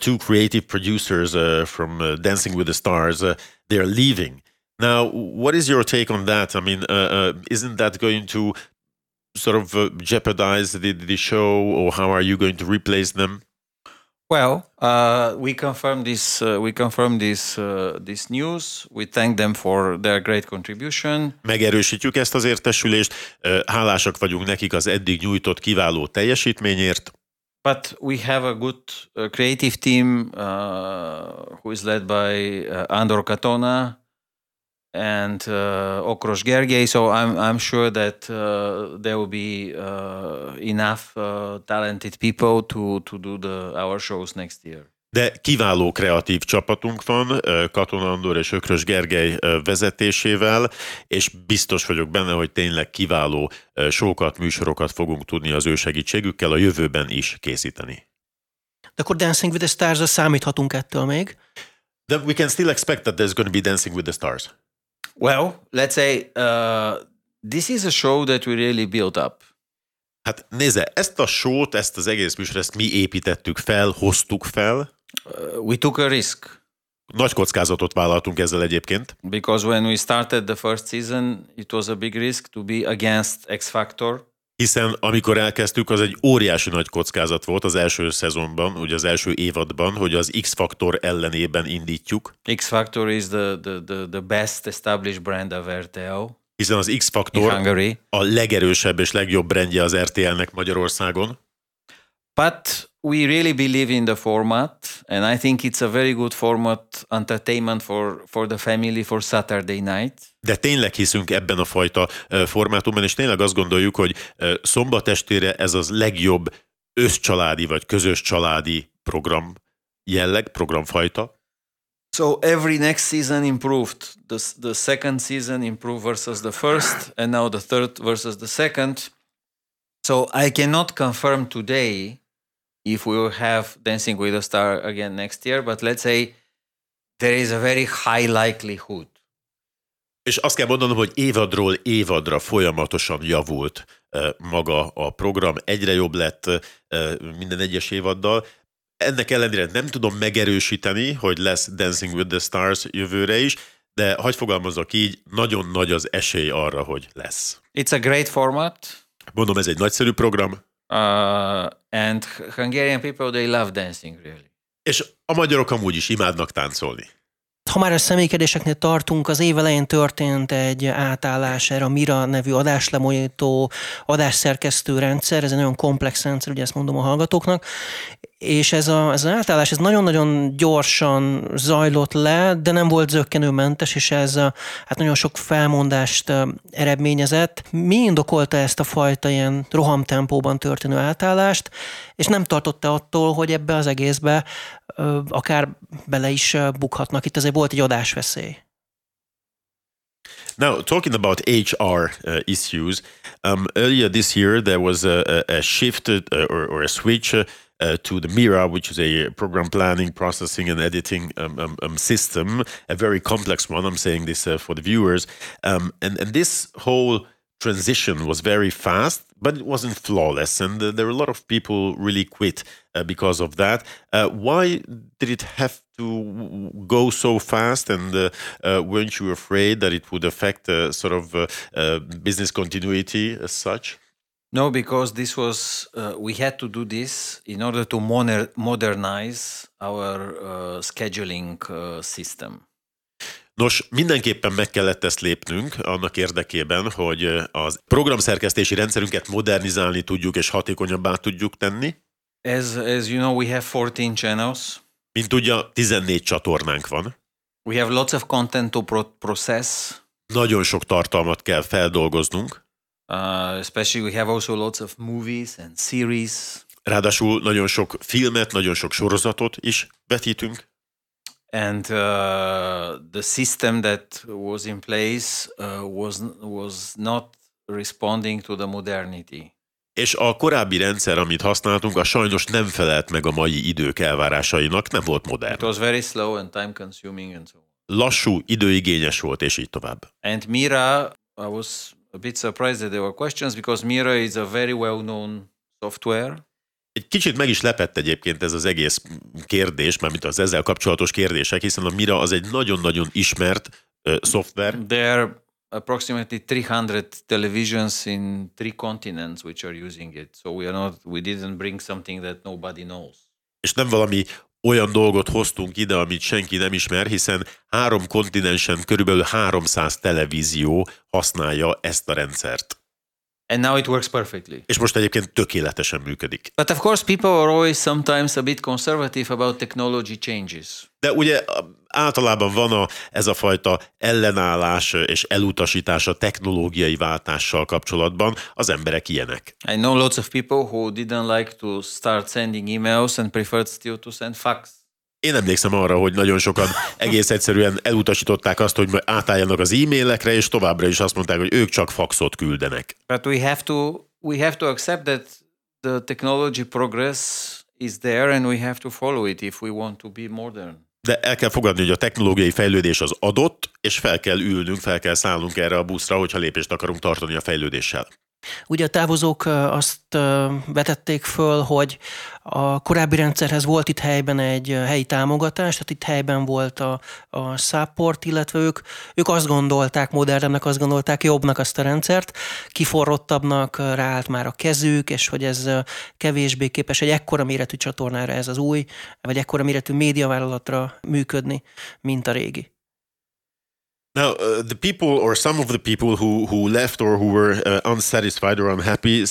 two creative producers from Dancing with the Stars, they're leaving. Now, what is your take on that? I mean, isn't that going to sort of jeopardize the show, or how are you going to replace them? Well, we confirm this news. We thank them for their great contribution. Megerősítjük ezt az értesülést. Hálásak vagyunk nekik az eddig nyújtott kiváló teljesítményért. But we have a good creative team who is led by Andor Katona and Ökrös Gergely. So I'm sure that there will be enough talented people to do our shows next year. De kiváló kreatív csapatunk van, Katona Andor és Ökrös Gergely vezetésével, és biztos vagyok benne, hogy tényleg kiváló showkat, műsorokat fogunk tudni az ő segítségükkel a jövőben is készíteni. De akkor Dancing with the Stars-ra számíthatunk ettől még? Then we can still expect that there's going to be Dancing with the Stars. Well, let's say this is a show that we really built up. Hát nézze, ezt a showt, ezt az egész műsor, ezt mi építettük fel, hoztuk fel. We took a risk. Nagy kockázatot vállaltunk ezzel egyébként. Because when we started the first season, it was a big risk to be against X Factor. Hiszen amikor elkezdtük, az egy óriási nagy kockázat volt az első szezonban, ugye az első évadban, hogy az X Factor ellenében indítjuk. X Factor is the best established brand of RTL. Hiszen az X Factor a legerősebb és legjobb brandje az RTL-nek Magyarországon. But we really believe in the format, and I think it's a very good format, entertainment for the family, for Saturday night. De tényleg hiszünk ebben a fajta formátumban, és tényleg azt gondoljuk, hogy szombat estére ez az legjobb összcsaládi vagy közös családi program jelleg, programfajta. So every next season improved. The second season improved versus the first, and now the third versus the second. So I cannot confirm today if we will have Dancing with the Star again next year, but let's say there is a very high likelihood. És azt kell mondanom, hogy évadról évadra folyamatosan javult maga a program, egyre jobb lett minden egyes évaddal. Ennek ellenére nem tudom megerősíteni, hogy lesz Dancing with the Stars jövőre is, de hadd fogalmazzak így, nagyon nagy az esély arra, hogy lesz. It's a great format. Mondom, ez egy nagyszerű program. And Hungarian people, they love dancing, really. És a magyarok amúgy is imádnak táncolni. Ha már a személykedéseknél tartunk, az év elején történt egy átállás erre a MIRA nevű adáslemonyító, adásszerkesztő rendszer, ez egy nagyon komplex rendszer, ugye ezt mondom a hallgatóknak, és ez az átállás ez nagyon-nagyon gyorsan zajlott le, de nem volt zökkenőmentes, és ez hát nagyon sok felmondást eredményezett. Mi indokolta ezt a fajta ilyen rohamtempóban történő átállást, és nem tartotta attól, hogy ebbe az egészbe akár bele is bukhatnak. Itt azért volt egy adásveszély. Now, talking about HR issues, earlier this year there was a shift or a switch to the MIRA, which is a program planning, processing, and editing system, a very complex one. I'm saying this for the viewers. And this whole transition was very fast, but it wasn't flawless. And there were a lot of people really quit because of that. Why did it have to go so fast? And weren't you afraid that it would affect business continuity as such? No, because this was we had to do this in order to modernize our scheduling system. Nos, mindenképpen meg kellett ezt lépnünk annak érdekében, hogy az programszerkesztési rendszerünket modernizálni tudjuk és hatékonyabbá tudjuk tenni. As you know, we have 14 channels. Mint tudja, 14 csatornánk van. We have lots of content to process. Nagyon sok tartalmat kell feldolgoznunk. Especially we have also lots of movies and series. Ráadásul nagyon sok filmet, nagyon sok sorozatot is vetítünk. And the system that was in place was not responding to the modernity. És a korábbi rendszer, amit használtunk, a sajnos nem felelt meg a mai idők elvárásainak, nem volt modern. It was very slow and time consuming and so on. Lassú, időigényes volt, és így tovább. And MIRA, I was a bit surprised that there were questions, because MIRA is a very well-known software. Egy kicsit meg is lepett egyébként ez az egész kérdés, mármint az ezzel kapcsolatos kérdések, hiszen a MIRA az egy nagyon-nagyon ismert szoftver. There are approximately 300 televisions in 3 continents which are using it, so we didn't bring something that nobody knows. És nem valami olyan dolgot hoztunk ide, amit senki nem ismer, hiszen 3 kontinensen körülbelül 300 televízió használja ezt a rendszert. And now it works perfectly. És most egyébként tökéletesen működik. But of course people are always sometimes a bit conservative about technology changes. De ugye általában van ez a fajta ellenállás és elutasítás a technológiai váltással kapcsolatban, az emberek ilyenek. I know lots of people who didn't like to start sending emails and preferred still to send fax. Én emlékszem arra, hogy nagyon sokan egész egyszerűen elutasították azt, hogy átálljanak az e-mailekre, és továbbra is azt mondták, hogy ők csak faxot küldenek. But we have to accept that the technology progress is there, and we have to follow it if we want to be modern. De el kell fogadni, hogy a technológiai fejlődés az adott, és fel kell ülnünk, fel kell szállnunk erre a buszra, hogyha lépést akarunk tartani a fejlődéssel. Ugye a távozók azt vetették föl, hogy a korábbi rendszerhez volt itt helyben egy helyi támogatás, tehát itt helyben volt a support, illetve ők azt gondolták, modernebbnek azt gondolták, jobbnak azt a rendszert, kiforrottabbnak ráállt már a kezük, és hogy ez kevésbé képes egy ekkora méretű csatornára ez az új, vagy ekkora méretű médiavállalatra működni, mint a régi. Now, the people or some of the people who left or who were unsatisfied or unhappy,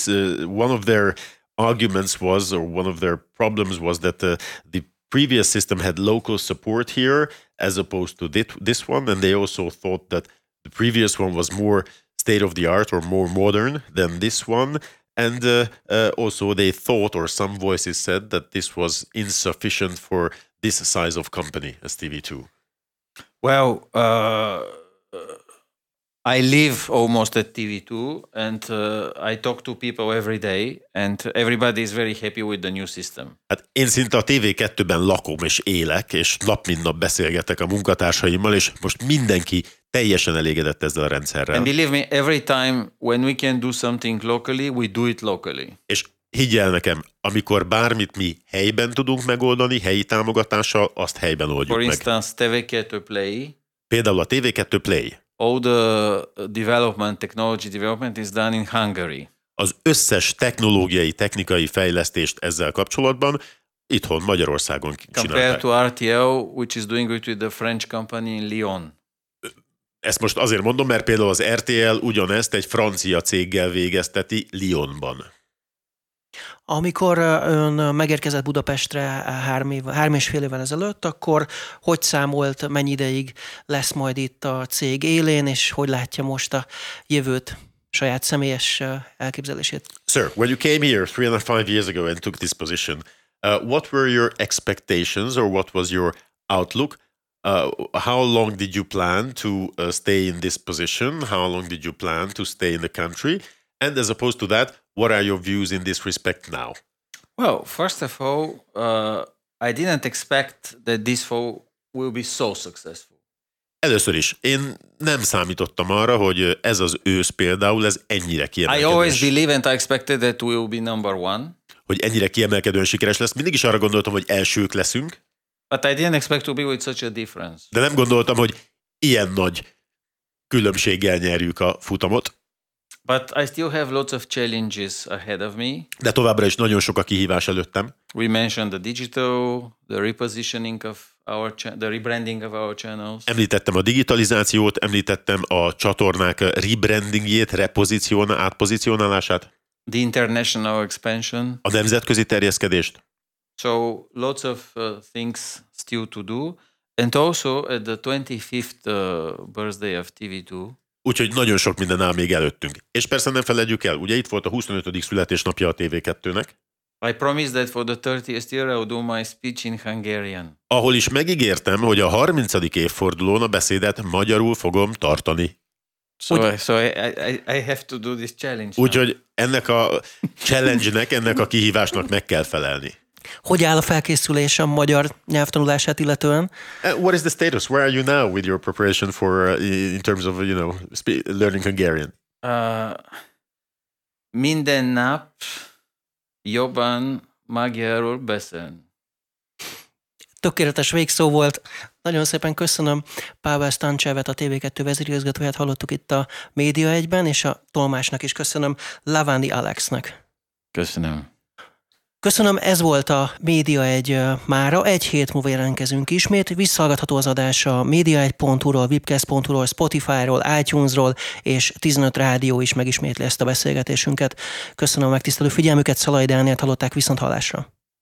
one of their arguments was, or one of their problems was that the previous system had local support here as opposed to this one. And they also thought that the previous one was more state-of-the-art or more modern than this one. And also they thought, or some voices said, that this was insufficient for this size of company as TV2. Well, I live almost at TV2 and I talk to people every day and everybody is very happy with the new system. Hát én szinte a TV2-ben lakom és élek, és nap mint nap beszélgetek a munkatársaimmal, és most mindenki teljesen elégedett ezzel a rendszerrel. And believe me, every time when we can do something locally, we do it locally. És higgyel nekem, amikor bármit mi helyben tudunk megoldani, helyi támogatással, azt helyben oldjuk meg. For instance, TV2 Play. Például a TV2 Play. All the development, technology development is done in Hungary. az összes technológiai, technikai fejlesztést ezzel kapcsolatban itthon, Magyarországon csinálták. Compared to RTL, which is doing it with the French company in Lyon. Ezt most azért mondom, mert például az RTL ugyanezt egy francia céggel végezteti Lyonban. Amikor ön megérkezett Budapestre 3,5 évvel ezelőtt, akkor hogy számolt, mennyi ideig lesz majd itt a cég élén, és hogy látja most a jövőt, saját személyes elképzelését? Sir, when you came here 3.5 years ago and took this position, what were your expectations or what was your outlook? How long did you plan to stay in this position? How long did you plan to stay in the country? And as opposed to that, what are your views in this respect now? Well, first of all, I didn't expect that this fall will be so successful. Először is, én nem számítottam arra, hogy ez az ősz például, ez ennyire kiemelkedős. I always believe and I expected that we will be number one. Hogy ennyire kiemelkedően sikeres lesz. Mindig is arra gondoltam, hogy elsők leszünk. But I didn't expect to be with such a difference. De nem gondoltam, hogy ilyen nagy különbséggel nyerjük a futamot. But I still have lots of challenges ahead of me. De továbbra is nagyon sok a kihívás előttem. We mentioned the digital, the repositioning of our the rebranding of our channels. Említettem a digitalizációt, említettem a csatornák rebrandingjét, átpozicionálását. The international expansion. A nemzetközi terjeszkedést. So lots of things still to do, and also at the 25th birthday of TV2. Úgyhogy nagyon sok minden áll még előttünk. És persze nem feledjük el, ugye itt volt a 25. születésnapja a TV2-nek. I promised that for the 30th year I would do my speech in Hungarian. Ahol is megígértem, hogy a 30. évfordulón a beszédet magyarul fogom tartani. So I have to do this challenge. Úgyhogy ennek a challenge-nek, ennek a kihívásnak meg kell felelni. Hogy áll a felkészülés a magyar nyelvtanulását illetően? What is the status? Where are you now with your preparation for in terms of, you know, learning Hungarian? Minden nap jobban magyarul beszélni. Tökéletes végszó volt. Nagyon szépen köszönöm Pavel Stanchevet, a TV2 vezérigazgatóját hallottuk itt a Média 1-ben, és a tolmásnak is köszönöm, Lavanyi Alexnek. Köszönöm. Köszönöm, ez volt a Média 1 mára, egy hét múlva jelentkezünk ismét, visszahallgatható az adás a média1.hu-ról, webcast.hu-ról, Spotify-ról, iTunes-ról, és 15 rádió is megismétli ezt a beszélgetésünket. Köszönöm a megtisztelő figyelmüket, Szalai Dánielt hallották, viszont hallásra.